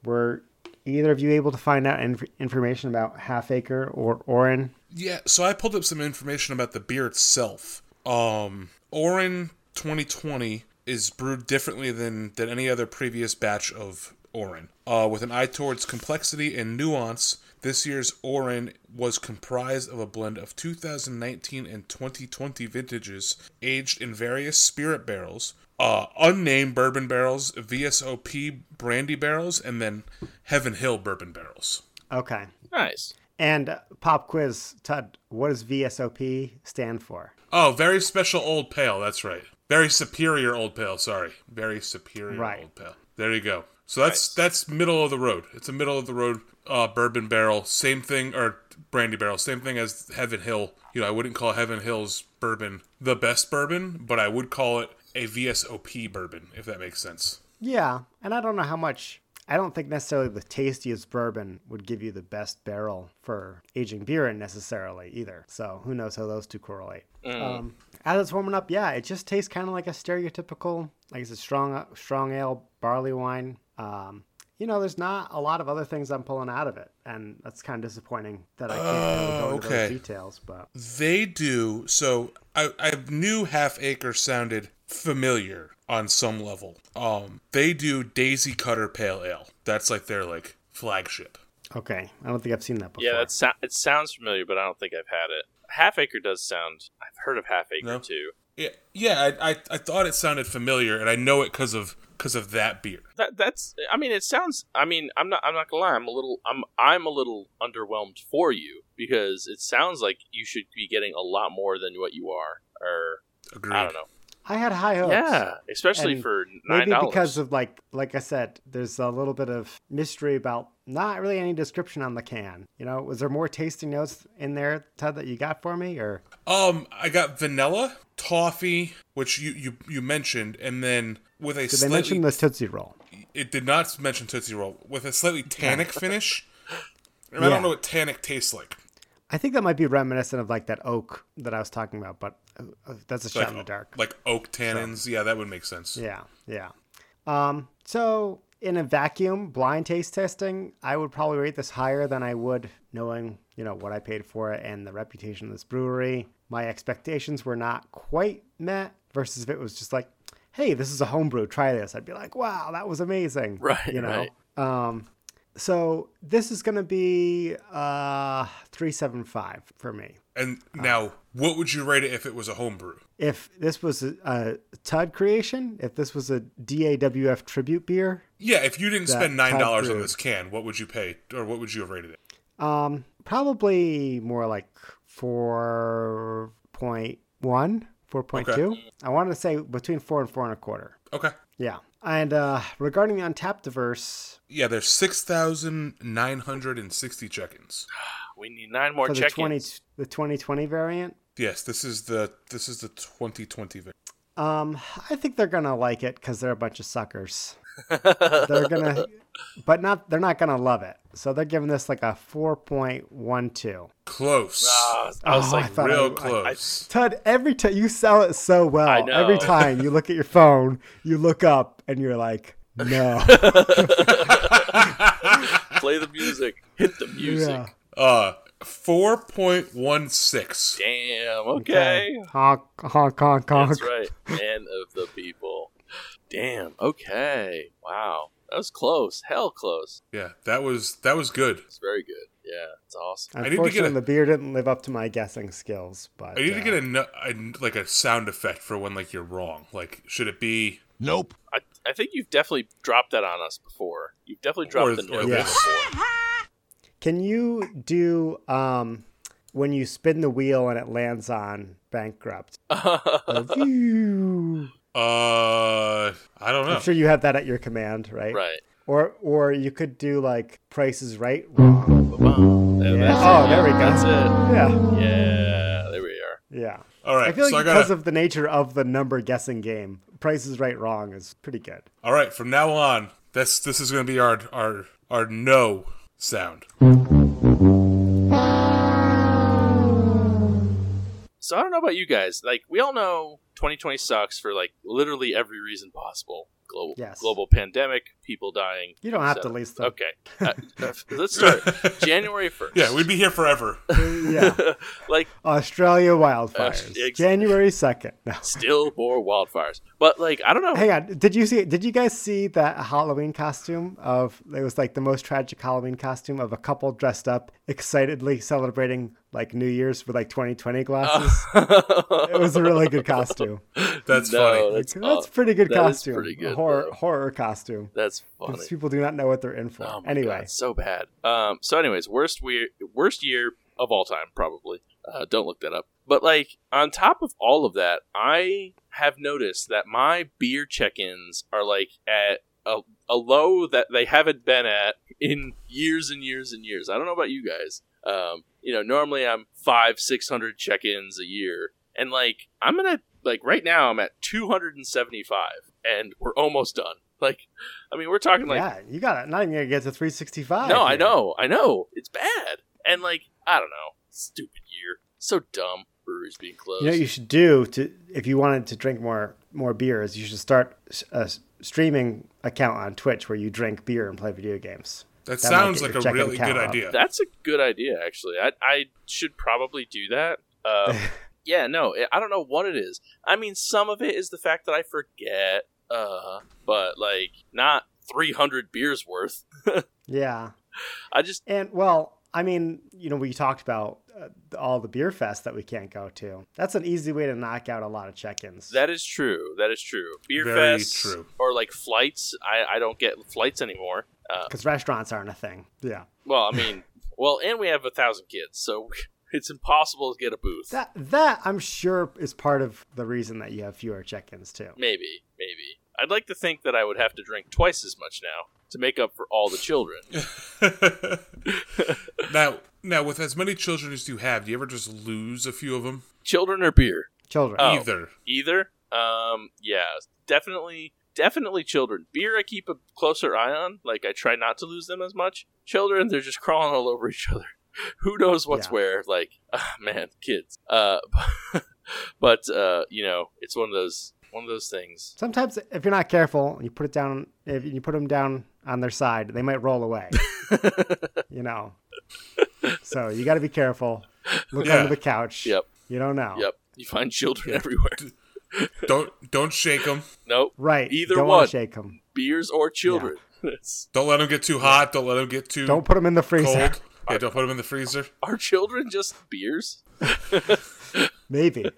Were either of you able to find out information about Half Acre or Orin? Yeah, so I pulled up some information about the beer itself. Orin 2020 is brewed differently than any other previous batch of Orin. With an eye towards complexity and nuance, this year's Orin was comprised of a blend of 2019 and 2020 vintages aged in various spirit barrels, unnamed bourbon barrels, VSOP brandy barrels, and then Heaven Hill bourbon barrels. Okay. Nice. And pop quiz, Todd, what does VSOP stand for? Oh, very special old pale. That's right. Very superior old pale. Sorry. Very superior old pale. There you go. So that's middle of the road. It's a middle of the road bourbon barrel, same thing, or brandy barrel, same thing as Heaven Hill. You know, I wouldn't call Heaven Hill's bourbon the best bourbon, but I would call it a VSOP bourbon, if that makes sense. Yeah, and I don't know how much. I don't think necessarily the tastiest bourbon would give you the best barrel for aging beer in necessarily either. So who knows how those two correlate. As it's warming up, yeah, it just tastes kind of like a stereotypical, like it's a strong ale, barley wine. You know, there's not a lot of other things I'm pulling out of it, and that's kind of disappointing that I can't really go into those details. But they do. So I knew Half Acre sounded familiar on some level. They do Daisy Cutter Pale Ale. That's like their like flagship. Okay, I don't think I've seen that before. Yeah, it sounds familiar, but I don't think I've had it. Half Acre does sound. I've heard of Half Acre too. Yeah. I thought it sounded familiar, and I know it because of that beer. That's. I mean, it sounds. I mean, I'm not gonna lie. I'm a little underwhelmed for you because it sounds like you should be getting a lot more than what you are. Or agreed. I don't know. I had high hopes. Yeah, especially and for $9. Maybe because of like I said, there's a little bit of mystery about not really any description on the can. You know, was there more tasting notes in there, Todd, that you got for me, or? I got vanilla, toffee, which you mentioned, and then. With a did they mention the Tootsie Roll? It did not mention Tootsie Roll. With a slightly tannic finish. I don't know what tannic tastes like. I think that might be reminiscent of like that oak that I was talking about, but that's a shot in the dark. Like oak tannins. So, yeah, that would make sense. Yeah. So in a vacuum, blind taste testing, I would probably rate this higher than I would knowing, you know, what I paid for it and the reputation of this brewery. My expectations were not quite met versus if it was just like, hey, this is a homebrew, try this. I'd be like, wow, that was amazing. Right, you know? Right. So this is going to be 3.75 for me. And now, what would you rate it if it was a homebrew? If this was a Todd creation, if this was a DAWF tribute beer? Yeah, if you didn't spend $9 on this can, what would you pay? Or what would you have rated it? Probably more like 4.1. 4.2. Okay. I wanted to say between 4 and 4.25. Okay. Yeah. And regarding the Untappd diverse. Yeah, there's 6,960 check-ins. We need 9 more check-ins. The 2020 variant? Yes, this is the 2020 variant. I think they're going to like it because they're a bunch of suckers. They're not going to love it. So they're giving this like a 4.12. Close. I was close. Todd, every time you sell it so well, every time you look at your phone, you look up and you're like, No. Play the music. Hit the music. Yeah. 4.16. Damn, okay. Honk, honk, honk, honk. That's right. Man of the people. Damn, okay. Wow. That was close. Hell close. Yeah, that was good. It's very good. Yeah, it's awesome. Unfortunately, the beer didn't live up to my guessing skills. But I need to get a sound effect for when like you're wrong. Like, should it be? Nope. I think you've definitely dropped that on us before. You've definitely dropped the noise before. Can you do when you spin the wheel and it lands on bankrupt? I don't know. I'm sure you have that at your command, right? Right. Or you could do like Price is Right, wrong. Yeah. Oh, there we go. That's it. Yeah. Yeah. There we are. Yeah. All right. I feel like because of the nature of the number guessing game, Price is Right, wrong is pretty good. All right. From now on, this is going to be our no sound. So I don't know about you guys. Like, we all know 2020 sucks for like literally every reason possible. Global pandemic, people dying. You don't have to list them. Okay. Let's start. January 1st. Yeah, we'd be here forever. Yeah. Like Australia wildfires. January 2nd. No. Still more wildfires. But like, I don't know. Hang on. Did you guys see that Halloween costume of, it was like the most tragic Halloween costume of a couple dressed up, excitedly celebrating like New Year's with like 2020 glasses? It was a really good costume. That's funny. That's pretty good costume. Pretty good, horror costume. That's funny. Because people do not know what they're in for. Oh anyway, God, so bad. So, anyways, worst year of all time, probably. Don't look that up. But like, on top of all of that, I have noticed that my beer check-ins are like at a low that they haven't been at in years and years and years. I don't know about you guys. Normally I'm 500-600 check-ins a year, and like right now I'm at 275, and we're almost done. Like, I mean, we're talking like, yeah, you got it. Not even gonna get to 365. No, here. I know, it's bad, and like, I don't know, stupid year, so dumb. Breweries being closed. You know what you should do if you wanted to drink more beer is you should start a streaming account on Twitch where you drink beer and play video games. That sounds like a really good idea. That's a good idea, actually. I should probably do that. Yeah, no, I don't know what it is. I mean, some of it is the fact that I forget, but like not 300 beers worth. Yeah. I mean, you know, we talked about all the beer fest that we can't go to. That's an easy way to knock out a lot of check-ins. That is true. Beer fest or like flights. I don't get flights anymore. Because restaurants aren't a thing. Yeah. Well, I mean, and we have 1,000 kids, so it's impossible to get a booth. That I'm sure is part of the reason that you have fewer check-ins too. Maybe. I'd like to think that I would have to drink twice as much now to make up for all the children. Now, with as many children as you have, do you ever just lose a few of them? Children or beer? Children. Oh, either. Yeah, definitely children. Beer, I keep a closer eye on. Like, I try not to lose them as much. Children, they're just crawling all over each other. Who knows what's where? Like, man, kids. But you know, it's one of those things. Sometimes, if you're not careful, you put it down. If you put them down on their side, they might roll away. You know. So you got to be careful. Look under the couch. Yep. You don't know. Yep. You find children everywhere. Don't shake them. Nope. Right. Either don't one. Shake them. Beers or children. Yeah. Don't let them get too hot. Don't let them get too. Don't put them in the freezer. Cold. Yeah, don't put them in the freezer. Are children just beers? Maybe.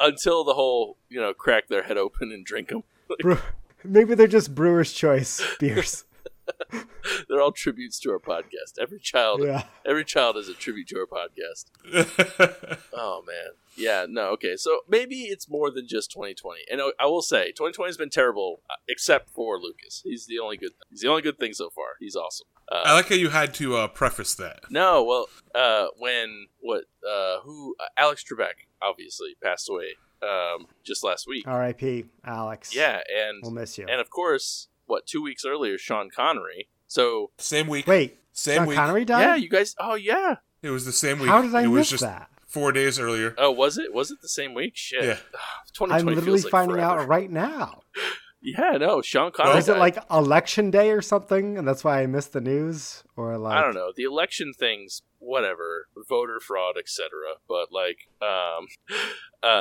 Until the whole, crack their head open and drink them. Maybe they're just brewer's choice beers. They're all tributes to our podcast. Every child is a tribute to our podcast. Oh man. Yeah, no, okay. So maybe it's more than just 2020. And I will say 2020 has been terrible except for Lucas. He's the only good thing so far. He's awesome. I like how you had to preface that. No, well, Alex Trebek obviously passed away just last week. RIP, Alex. Yeah, and we'll miss you. And of course, 2 weeks earlier, Sean Connery. So same week. Wait, same Sean week. Connery died? Yeah, you guys. Oh yeah, it was the same week. How did I miss that? 4 days earlier. Oh, was it? Was it the same week? Shit. Yeah. 2020 I'm literally feels like finding forever. Out right now. Yeah, no, Sean Connery. Was it like election day or something, and that's why I missed the news? Or like, I don't know, the election things, whatever, voter fraud, etc. But like,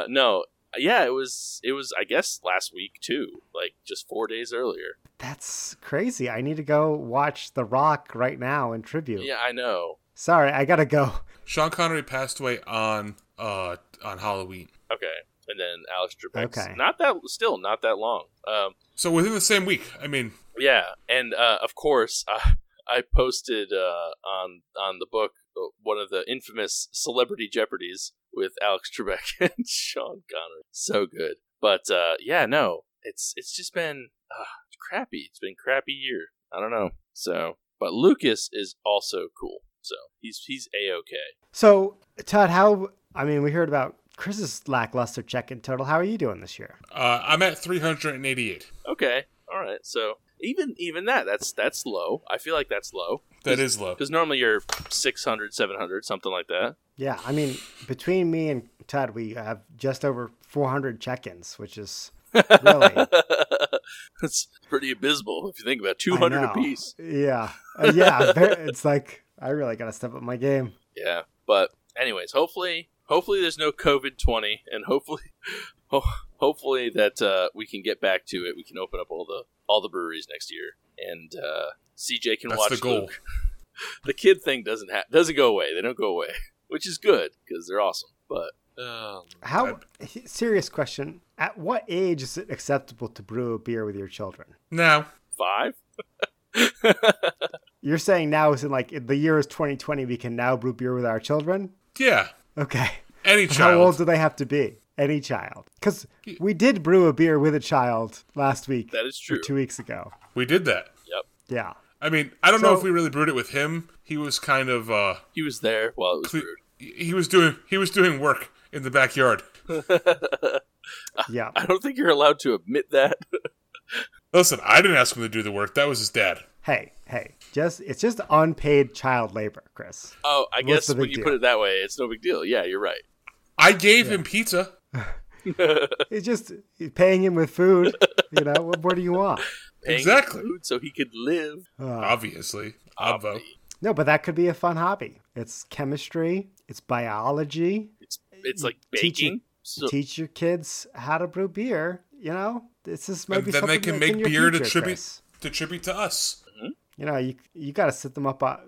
no, yeah, it was, I guess, last week too, like just 4 days earlier. That's crazy. I need to go watch The Rock right now in tribute. Yeah, I know. Sorry, I gotta go. Sean Connery passed away on Halloween. Okay. And then Alex Trebek's not that long. So within the same week, I mean. Yeah, and of course, I posted on the book one of the infamous Celebrity Jeopardies with Alex Trebek and Sean Connery. So good, but yeah, no, it's just been crappy. It's been a crappy year. I don't know. So, but Lucas is also cool. So he's A-OK. So Todd, we heard about Chris's lackluster check-in total. How are you doing this year? I'm at 388. Okay, all right. So even that's low. I feel like that's low. That is low. Because normally you're 600, 700, something like that. Yeah, I mean, between me and Todd, we have just over 400 check-ins, which is really that's pretty abysmal if you think about 200 apiece. Yeah, yeah. It's like I really got to step up my game. Yeah, but anyways, hopefully there's no COVID-20, and hopefully that we can get back to it. We can open up all the breweries next year, and CJ can watch the goal. Luke. The kid thing doesn't go away. They don't go away, which is good because they're awesome. But serious question: at what age is it acceptable to brew a beer with your children? No, 5. You're saying now is in like the year is 2020? We can now brew beer with our children? Yeah. Okay. Any child. How old do they have to be? Any child. Because we did brew a beer with a child last week. That is true. 2 weeks ago. We did that. Yep. Yeah. I mean, I don't know if we really brewed it with him. He was kind of... he was there while it was brewed. He was doing work in the backyard. Yeah. I don't think you're allowed to admit that. Listen, I didn't ask him to do the work. That was his dad. Hey. It's just unpaid child labor, Chris. Oh, I guess when you put it that way, it's no big deal. Yeah, you're right. I gave him pizza. It's just paying him with food. You know, what more do you want? Exactly. Food so he could live. Obviously. Obvo. No, but that could be a fun hobby. It's chemistry. It's biology. It's like baking. Teach your kids how to brew beer. You know, this is maybe something that's in your future, Chris. And then they can make beer to tribute to us. You know, you got to set them up on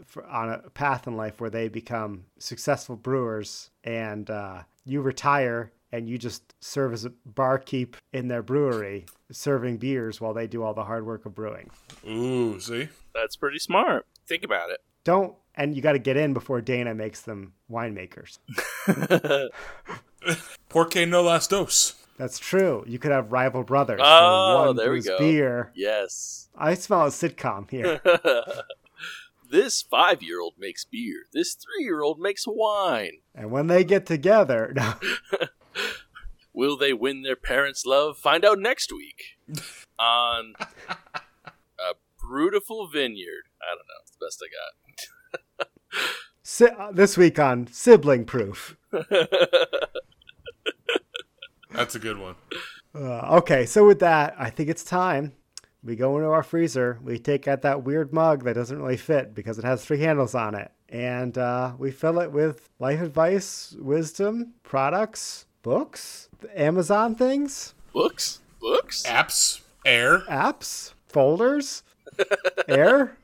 a path in life where they become successful brewers, and you retire and you just serve as a barkeep in their brewery, serving beers while they do all the hard work of brewing. Ooh, see? That's pretty smart. Think about it. And you got to get in before Dana makes them winemakers. Porque no las dos. That's true. You could have rival brothers. Oh, one there we go. Beer. Yes. I smell a sitcom here. This 5-year-old makes beer. This 3-year-old makes wine. And when they get together... No. Will they win their parents' love? Find out next week on A Beautiful Vineyard. I don't know. It's the best I got. This week on Sibling Proof. That's a good one. Okay, so with that, I think it's time. We go into our freezer. We take out that weird mug that doesn't really fit because it has 3 handles on it. And we fill it with life advice, wisdom, products, books, Amazon things. Books? Apps. Air. Apps. Folders. Air.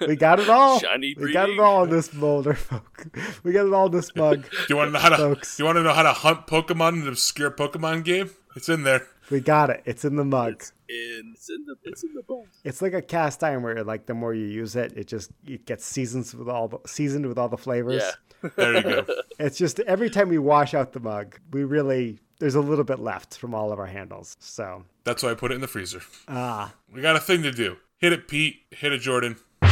We got it all. Shiny breeding. We got it all in this folder, folks. We got it all in this mug. You want to know how to hunt Pokemon in an obscure Pokemon game? It's in there. We got it. It's in the mug. It's in the box. It's like a cast iron where, like, the more you use it, it gets seasoned with all the flavors. Yeah. There you go. It's just every time we wash out the mug, there's a little bit left from all of our handles. So that's why I put it in the freezer. We got a thing to do. Hit it, Pete. Hit it, Jordan. Oh.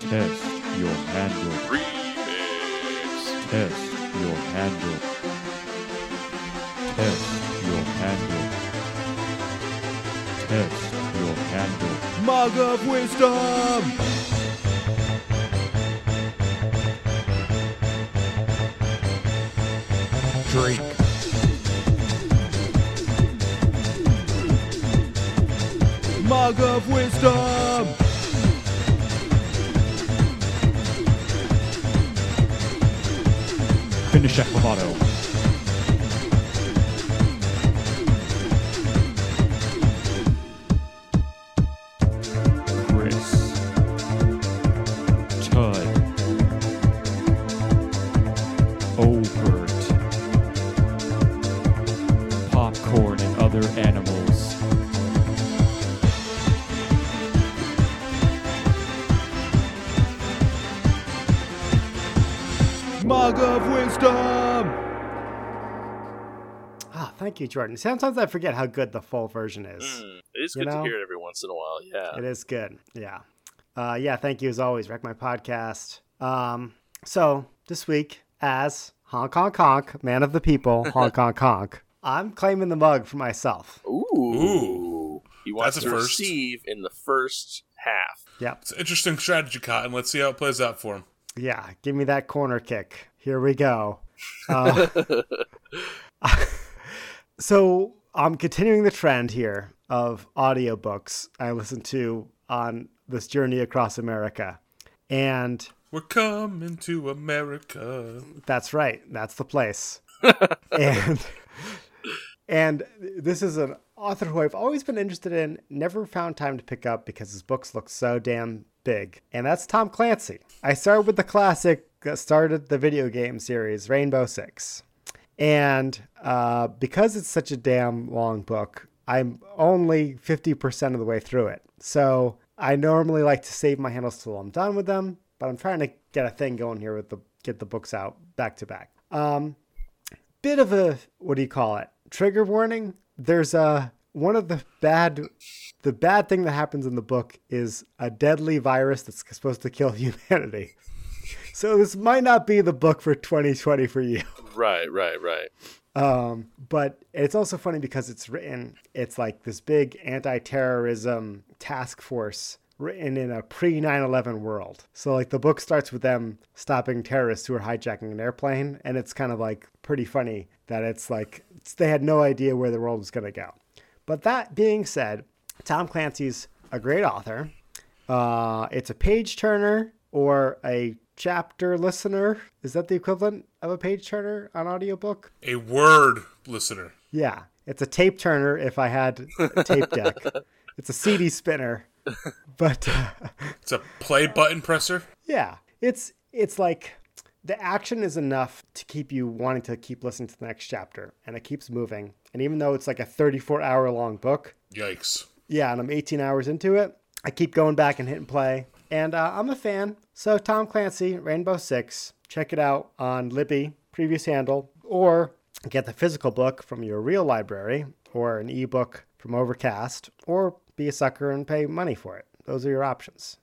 Test your handle. Remix. Test your handle. Test your handle. Test your handle. Mug of Wisdom! drink. Mug of wisdom. Finish Equavato. Thank you, Jordan. Sometimes I forget how good the full version is. It is good to hear it every once in a while. Yeah, it is good. Yeah. Yeah. Thank you as always. Wreck My Podcast. So this week as Hong Kong Conk, man of the people, Hong Kong Conk, I'm claiming the mug for myself. Ooh. You want to receive in the first half. Yeah. It's an interesting strategy, Cotton. Let's see how it plays out for him. Yeah. Give me that corner kick. Here we go. So I'm continuing the trend here of audiobooks I listen to on this journey across America. And we're coming to America. That's right. That's the place. and this is an author who I've always been interested in, never found time to pick up because his books look so damn big. And that's Tom Clancy. I started with the classic that started the video game series, Rainbow Six. And because it's such a damn long book, I'm only 50% of the way through it. So I normally like to save my handles till I'm done with them, but I'm trying to get a thing going here with get the books out back to back. Bit of a, what do you call it? Trigger warning. There's one of the bad thing that happens in the book is a deadly virus that's supposed to kill humanity. So this might not be the book for 2020 for you. Right. But it's also funny because it's written, it's like this big anti-terrorism task force written in a pre-9/11 world. So like the book starts with them stopping terrorists who are hijacking an airplane. And it's kind of like pretty funny that it's like they had no idea where the world was going to go. But that being said, Tom Clancy's a great author. It's a page turner or a chapter listener. Is that the equivalent of a page turner on audiobook? A word listener. Yeah. It's a tape turner if I had a tape deck. It's a CD spinner. But it's a play button presser? Yeah. It's like the action is enough to keep you wanting to keep listening to the next chapter, and it keeps moving. And even though it's like a 34-hour long book. Yikes. Yeah, and I'm 18 hours into it. I keep going back and hitting play. And I'm a fan. So Tom Clancy, Rainbow Six, check it out on Libby, previous handle, or get the physical book from your real library or an ebook from Overcast, or be a sucker and pay money for it. Those are your options,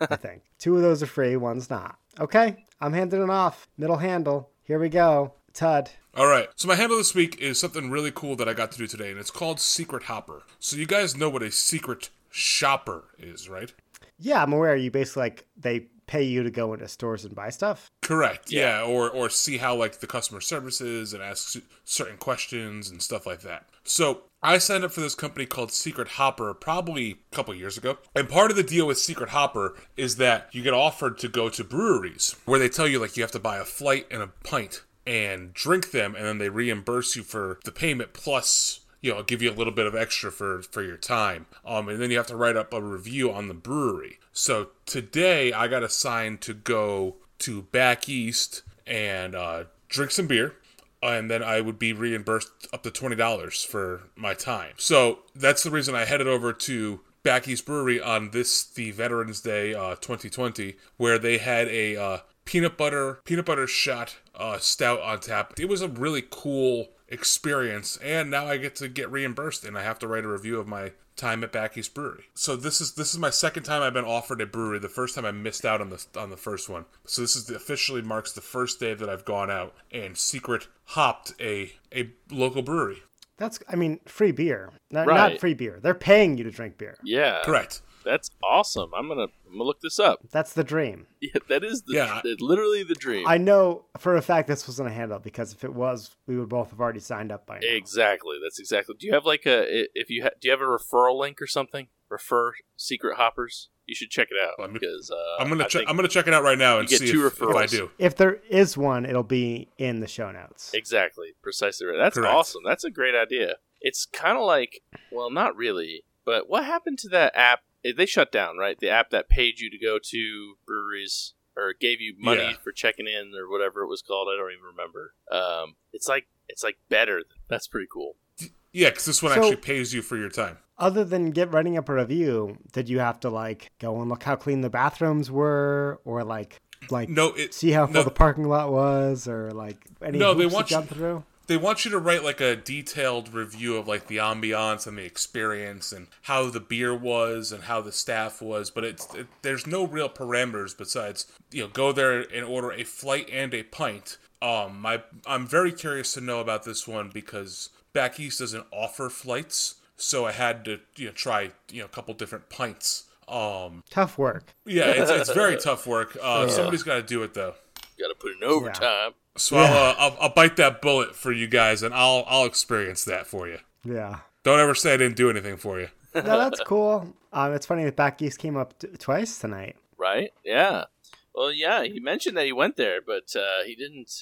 I think. Two of those are free, one's not. Okay, I'm handing it off. Middle handle. Here we go. Tud. All right. So my handle this week is something really cool that I got to do today, and it's called Secret Hopper. So you guys know what a secret shopper is, right? Yeah, I'm aware. You basically, like, they pay you to go into stores and buy stuff. Correct. Yeah, or see how, like, the customer service is and ask certain questions and stuff like that. So I signed up for this company called Secret Hopper probably a couple of years ago. And part of the deal with Secret Hopper is that you get offered to go to breweries where they tell you, like, you have to buy a flight and a pint and drink them, and then they reimburse you for the payment plus, you know, give you a little bit of extra for your time. And then you have to write up a review on the brewery. So today I got assigned to go to Back East and drink some beer. And then I would be reimbursed up to $20 for my time. So that's the reason I headed over to Back East Brewery on the Veterans Day 2020, where they had a peanut butter shot stout on tap. It was a really cool experience, and now I get to get reimbursed, and I have to write a review of my time at Back East Brewery. So this is my second time I've been offered a brewery. The first time I missed out on the first one. So this is officially marks the first day that I've gone out and secret hopped a local brewery. That's free beer, not free beer. They're paying you to drink beer. Yeah, correct. That's awesome. I'm gonna look this up. That's the dream. Yeah, that is literally the dream. I know for a fact this wasn't a handout, because if it was, we would both have already signed up by now. Exactly. That's exactly. Do you have like do you have a referral link or something? Refer Secret Hoppers. You should check it out. I'm gonna check it out right now and see if I do. If there is one, it'll be in the show notes. Exactly. Precisely right. That's awesome. That's a great idea. It's kind of like, well, not really, but what happened to that app? They shut down, right? The app that paid you to go to breweries or gave you money for checking in or whatever it was called. I don't even remember. It's like better. That's pretty cool. Yeah, because this one actually pays you for your time. Other than writing up a review, did you have to like go and look how clean the bathrooms were, or see how full the parking lot was, or like any hoops to jump through? They want you to write like a detailed review of like the ambiance and the experience and how the beer was and how the staff was, but there's no real parameters besides, go there and order a flight and a pint. I'm very curious to know about this one because Back East doesn't offer flights, so I had to try a couple different pints. Tough work. Yeah, it's very tough work. Somebody's got to do it though. Got to put in overtime. Yeah. So I'll bite that bullet for you guys, and I'll experience that for you. Yeah. Don't ever say I didn't do anything for you. No, that's cool. It's funny that Back East came up twice tonight. Right? Yeah. Well, yeah. He mentioned that he went there, but he didn't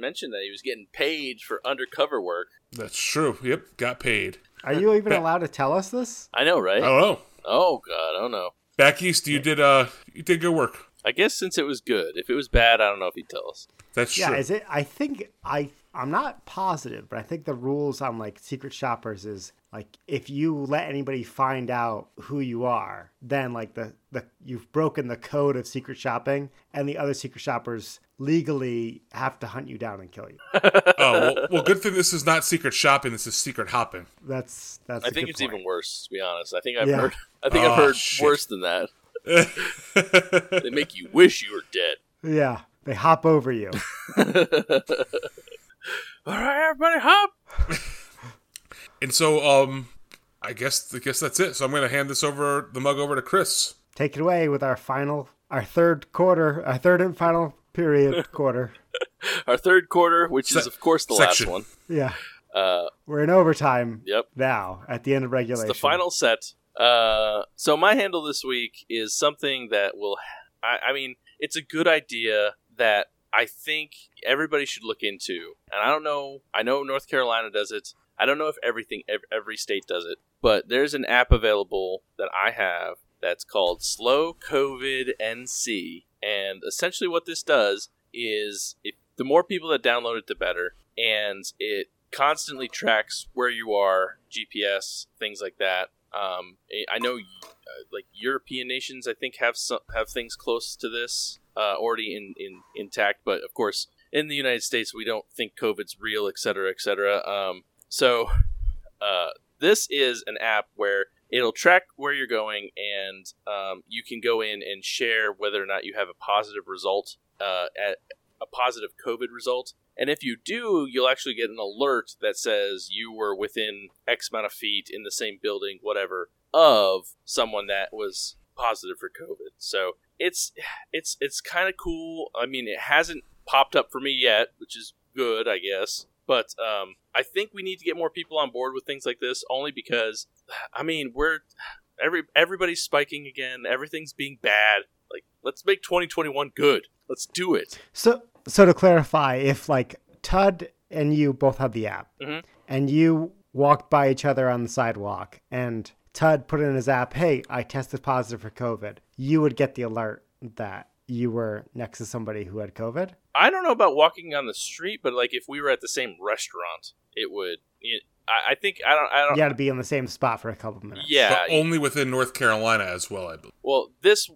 mention that he was getting paid for undercover work. That's true. Yep, got paid. Are you even allowed to tell us this? I know, right? I don't know. Oh God, I don't know. Back East, you did good work. I guess since it was good. If it was bad, I don't know if he'd tell us. That's true. Yeah, is it? I think I'm not positive, but I think the rules on like Secret Shoppers is like if you let anybody find out who you are, then like you've broken the code of secret shopping, and the other Secret Shoppers legally have to hunt you down and kill you. Well, good thing this is not secret shopping. This is secret hopping. That's. I think it's even worse. To be honest, I think I've heard. I think I've heard worse than that. They make you wish you were dead. Yeah, they hop over you. All right, everybody, hop. And so, I guess that's it. So I'm going to hand the mug over to Chris. Take it away with our third and final period quarter. Our third quarter, which is of course the section. Last one. Yeah, we're in overtime. Yep. Now at the end of regulation, it's the final set. So my handle this week is something that it's a good idea that I think everybody should look into. And I don't know. I know North Carolina does it. I don't know if every state does it, but there's an app available that I have that's called Slow COVID NC. And essentially what this does is the more people that download it, the better. And it constantly tracks where you are, GPS, things like that. I know like European nations, I think have things close to this already intact, but of course in the United States, we don't think COVID's real, et cetera, et cetera. So this is an app where it'll track where you're going, and you can go in and share whether or not you have a positive result, a positive COVID result. And if you do, you'll actually get an alert that says you were within X amount of feet in the same building, whatever, of someone that was positive for COVID. So it's kind of cool. I mean, it hasn't popped up for me yet, which is good, I guess. But I think we need to get more people on board with things like this, only because, I mean, everybody's spiking again. Everything's being bad. Like, let's make 2021 good. Let's do it. So to clarify, if like Tud and you both have the app, mm-hmm. and you walked by each other on the sidewalk, and Tud put in his app, "Hey, I tested positive for COVID," you would get the alert that you were next to somebody who had COVID. I don't know about walking on the street, but like if we were at the same restaurant, it would. I think you got to be in the same spot for a couple minutes. Yeah, but only within North Carolina as well, I believe. Well, this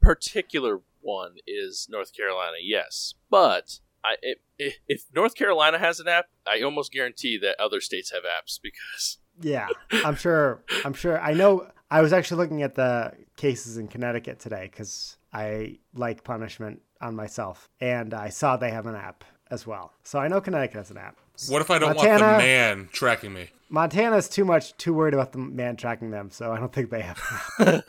particular one is North Carolina, yes, but if North Carolina has an app, I almost guarantee that other states have apps because. Yeah, I'm sure. I know. I was actually looking at the cases in Connecticut today because I like punishment on myself, and I saw they have an app as well. So I know Connecticut has an app. What if I don't want the man tracking me? Montana's too worried about the man tracking them, so I don't think they have. That's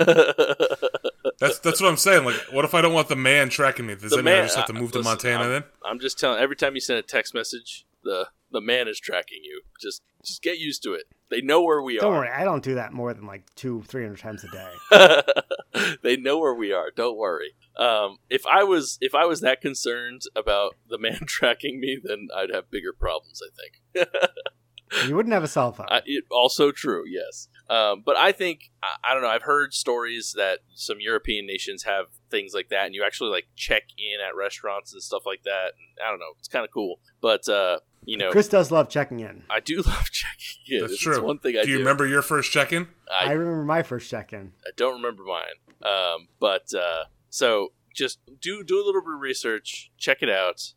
what I'm saying. Like, what if I don't want the man tracking me? Does that mean I just have to move to Montana then? I'm just telling. Every time you send a text message, the man is tracking you. Just get used to it. They know where we are. Don't worry, I don't do that more than like 200-300 times a day. They know where we are. Don't worry. If I was that concerned about the man tracking me, then I'd have bigger problems, I think. You wouldn't have a cell phone. Also true, yes. But I think, I don't know, I've heard stories that some European nations have things like that, and you actually like check in at restaurants and stuff like that. And I don't know, it's kind of cool. But, you know. Chris does love checking in. I do love checking in. That's true. It's one thing I do. Do you remember your first check-in? I remember my first check-in. I don't remember mine. So just do a little bit of research, check it out.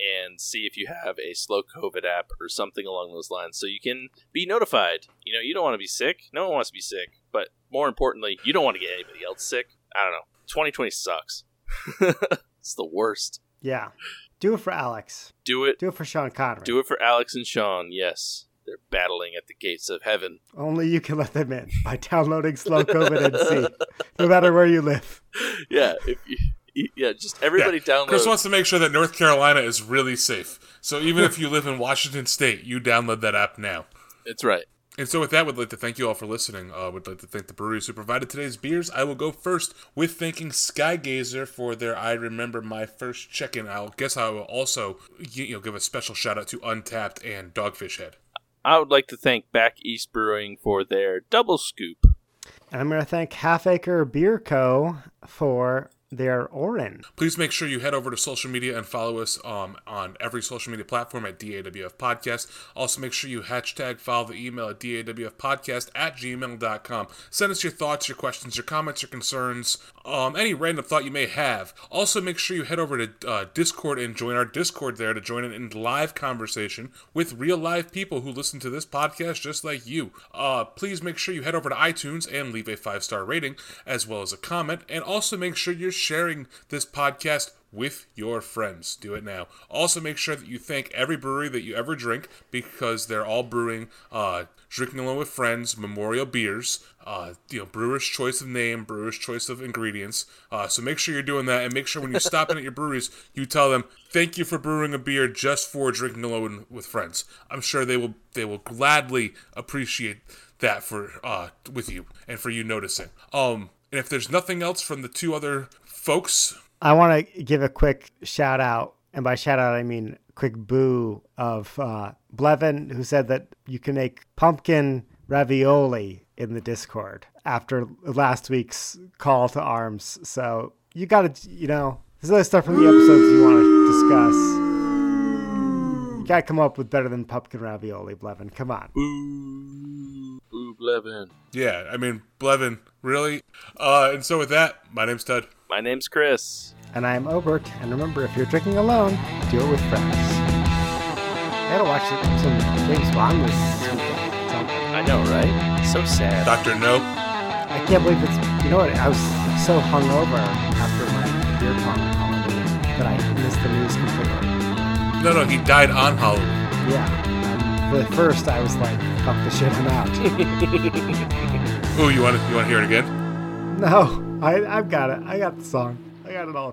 And see if you have a Slow COVID app or something along those lines so you can be notified. You know, you don't want to be sick. No one wants to be sick. But more importantly, you don't want to get anybody else sick. I don't know. 2020 sucks. It's the worst. Yeah. Do it for Alex. Do it. Do it for Sean Connery. Do it for Alex and Sean, yes. They're battling at the gates of heaven. Only you can let them in by downloading Slow COVID NC, no matter where you live. Yeah, if you... Yeah, just everybody download. Chris wants to make sure that North Carolina is really safe. So even if you live in Washington State, you download that app now. That's right. And so with that, we'd like to thank you all for listening. We'd like to thank the breweries who provided today's beers. I will go first with thanking Skygazer for their I Remember My First Check-In. I guess I will also give a special shout-out to Untappd and Dogfish Head. I would like to thank Back East Brewing for their double scoop. And I'm going to thank Half Acre Beer Co. for... They're orange. Please make sure you head over to social media and follow us on every social media platform at DAWF Podcast. Also, make sure you hashtag follow the email at DAWFpodcast@gmail.com. Send us your thoughts, your questions, your comments, your concerns, any random thought you may have. Also, make sure you head over to Discord and join our Discord there to join in live conversation with real live people who listen to this podcast just like you. Please make sure you head over to iTunes and leave a 5-star rating as well as a comment. And also make sure you're sharing this podcast with your friends. Do it now. Also, make sure that you thank every brewery that you ever drink because they're all brewing Drinking Alone with Friends memorial beers. Brewer's choice of name, brewer's choice of ingredients. So make sure you're doing that, and make sure when you're stopping at your breweries, you tell them thank you for brewing a beer just for Drinking Alone with Friends. I'm sure they will gladly appreciate that for with you and for you noticing. And if there's nothing else from the two other folks... I want to give a quick shout-out, and by shout-out I mean quick boo of Blevin, who said that you can make pumpkin ravioli in the Discord after last week's call to arms. So you got to, there's other stuff from the episodes you want to discuss. You got to come up with better than pumpkin ravioli, Blevin. Come on. Boo, Blevin. Yeah, I mean, Blevin, really? And so with that, my name's Ted. My name's Chris. And I'm Obert. And remember, if you're drinking alone, do it with friends. I gotta watch some James Bond movies. I know, right? So sad. Dr. No. I can't believe it's... You know what? I was so hungover after my beer pong Halloween that I missed the news completely. No, he died on Halloween. Yeah. But first, I was like, fuck the shit, I'm out. Ooh, you want to hear it again? No. I've got it. I got the song. I got it all.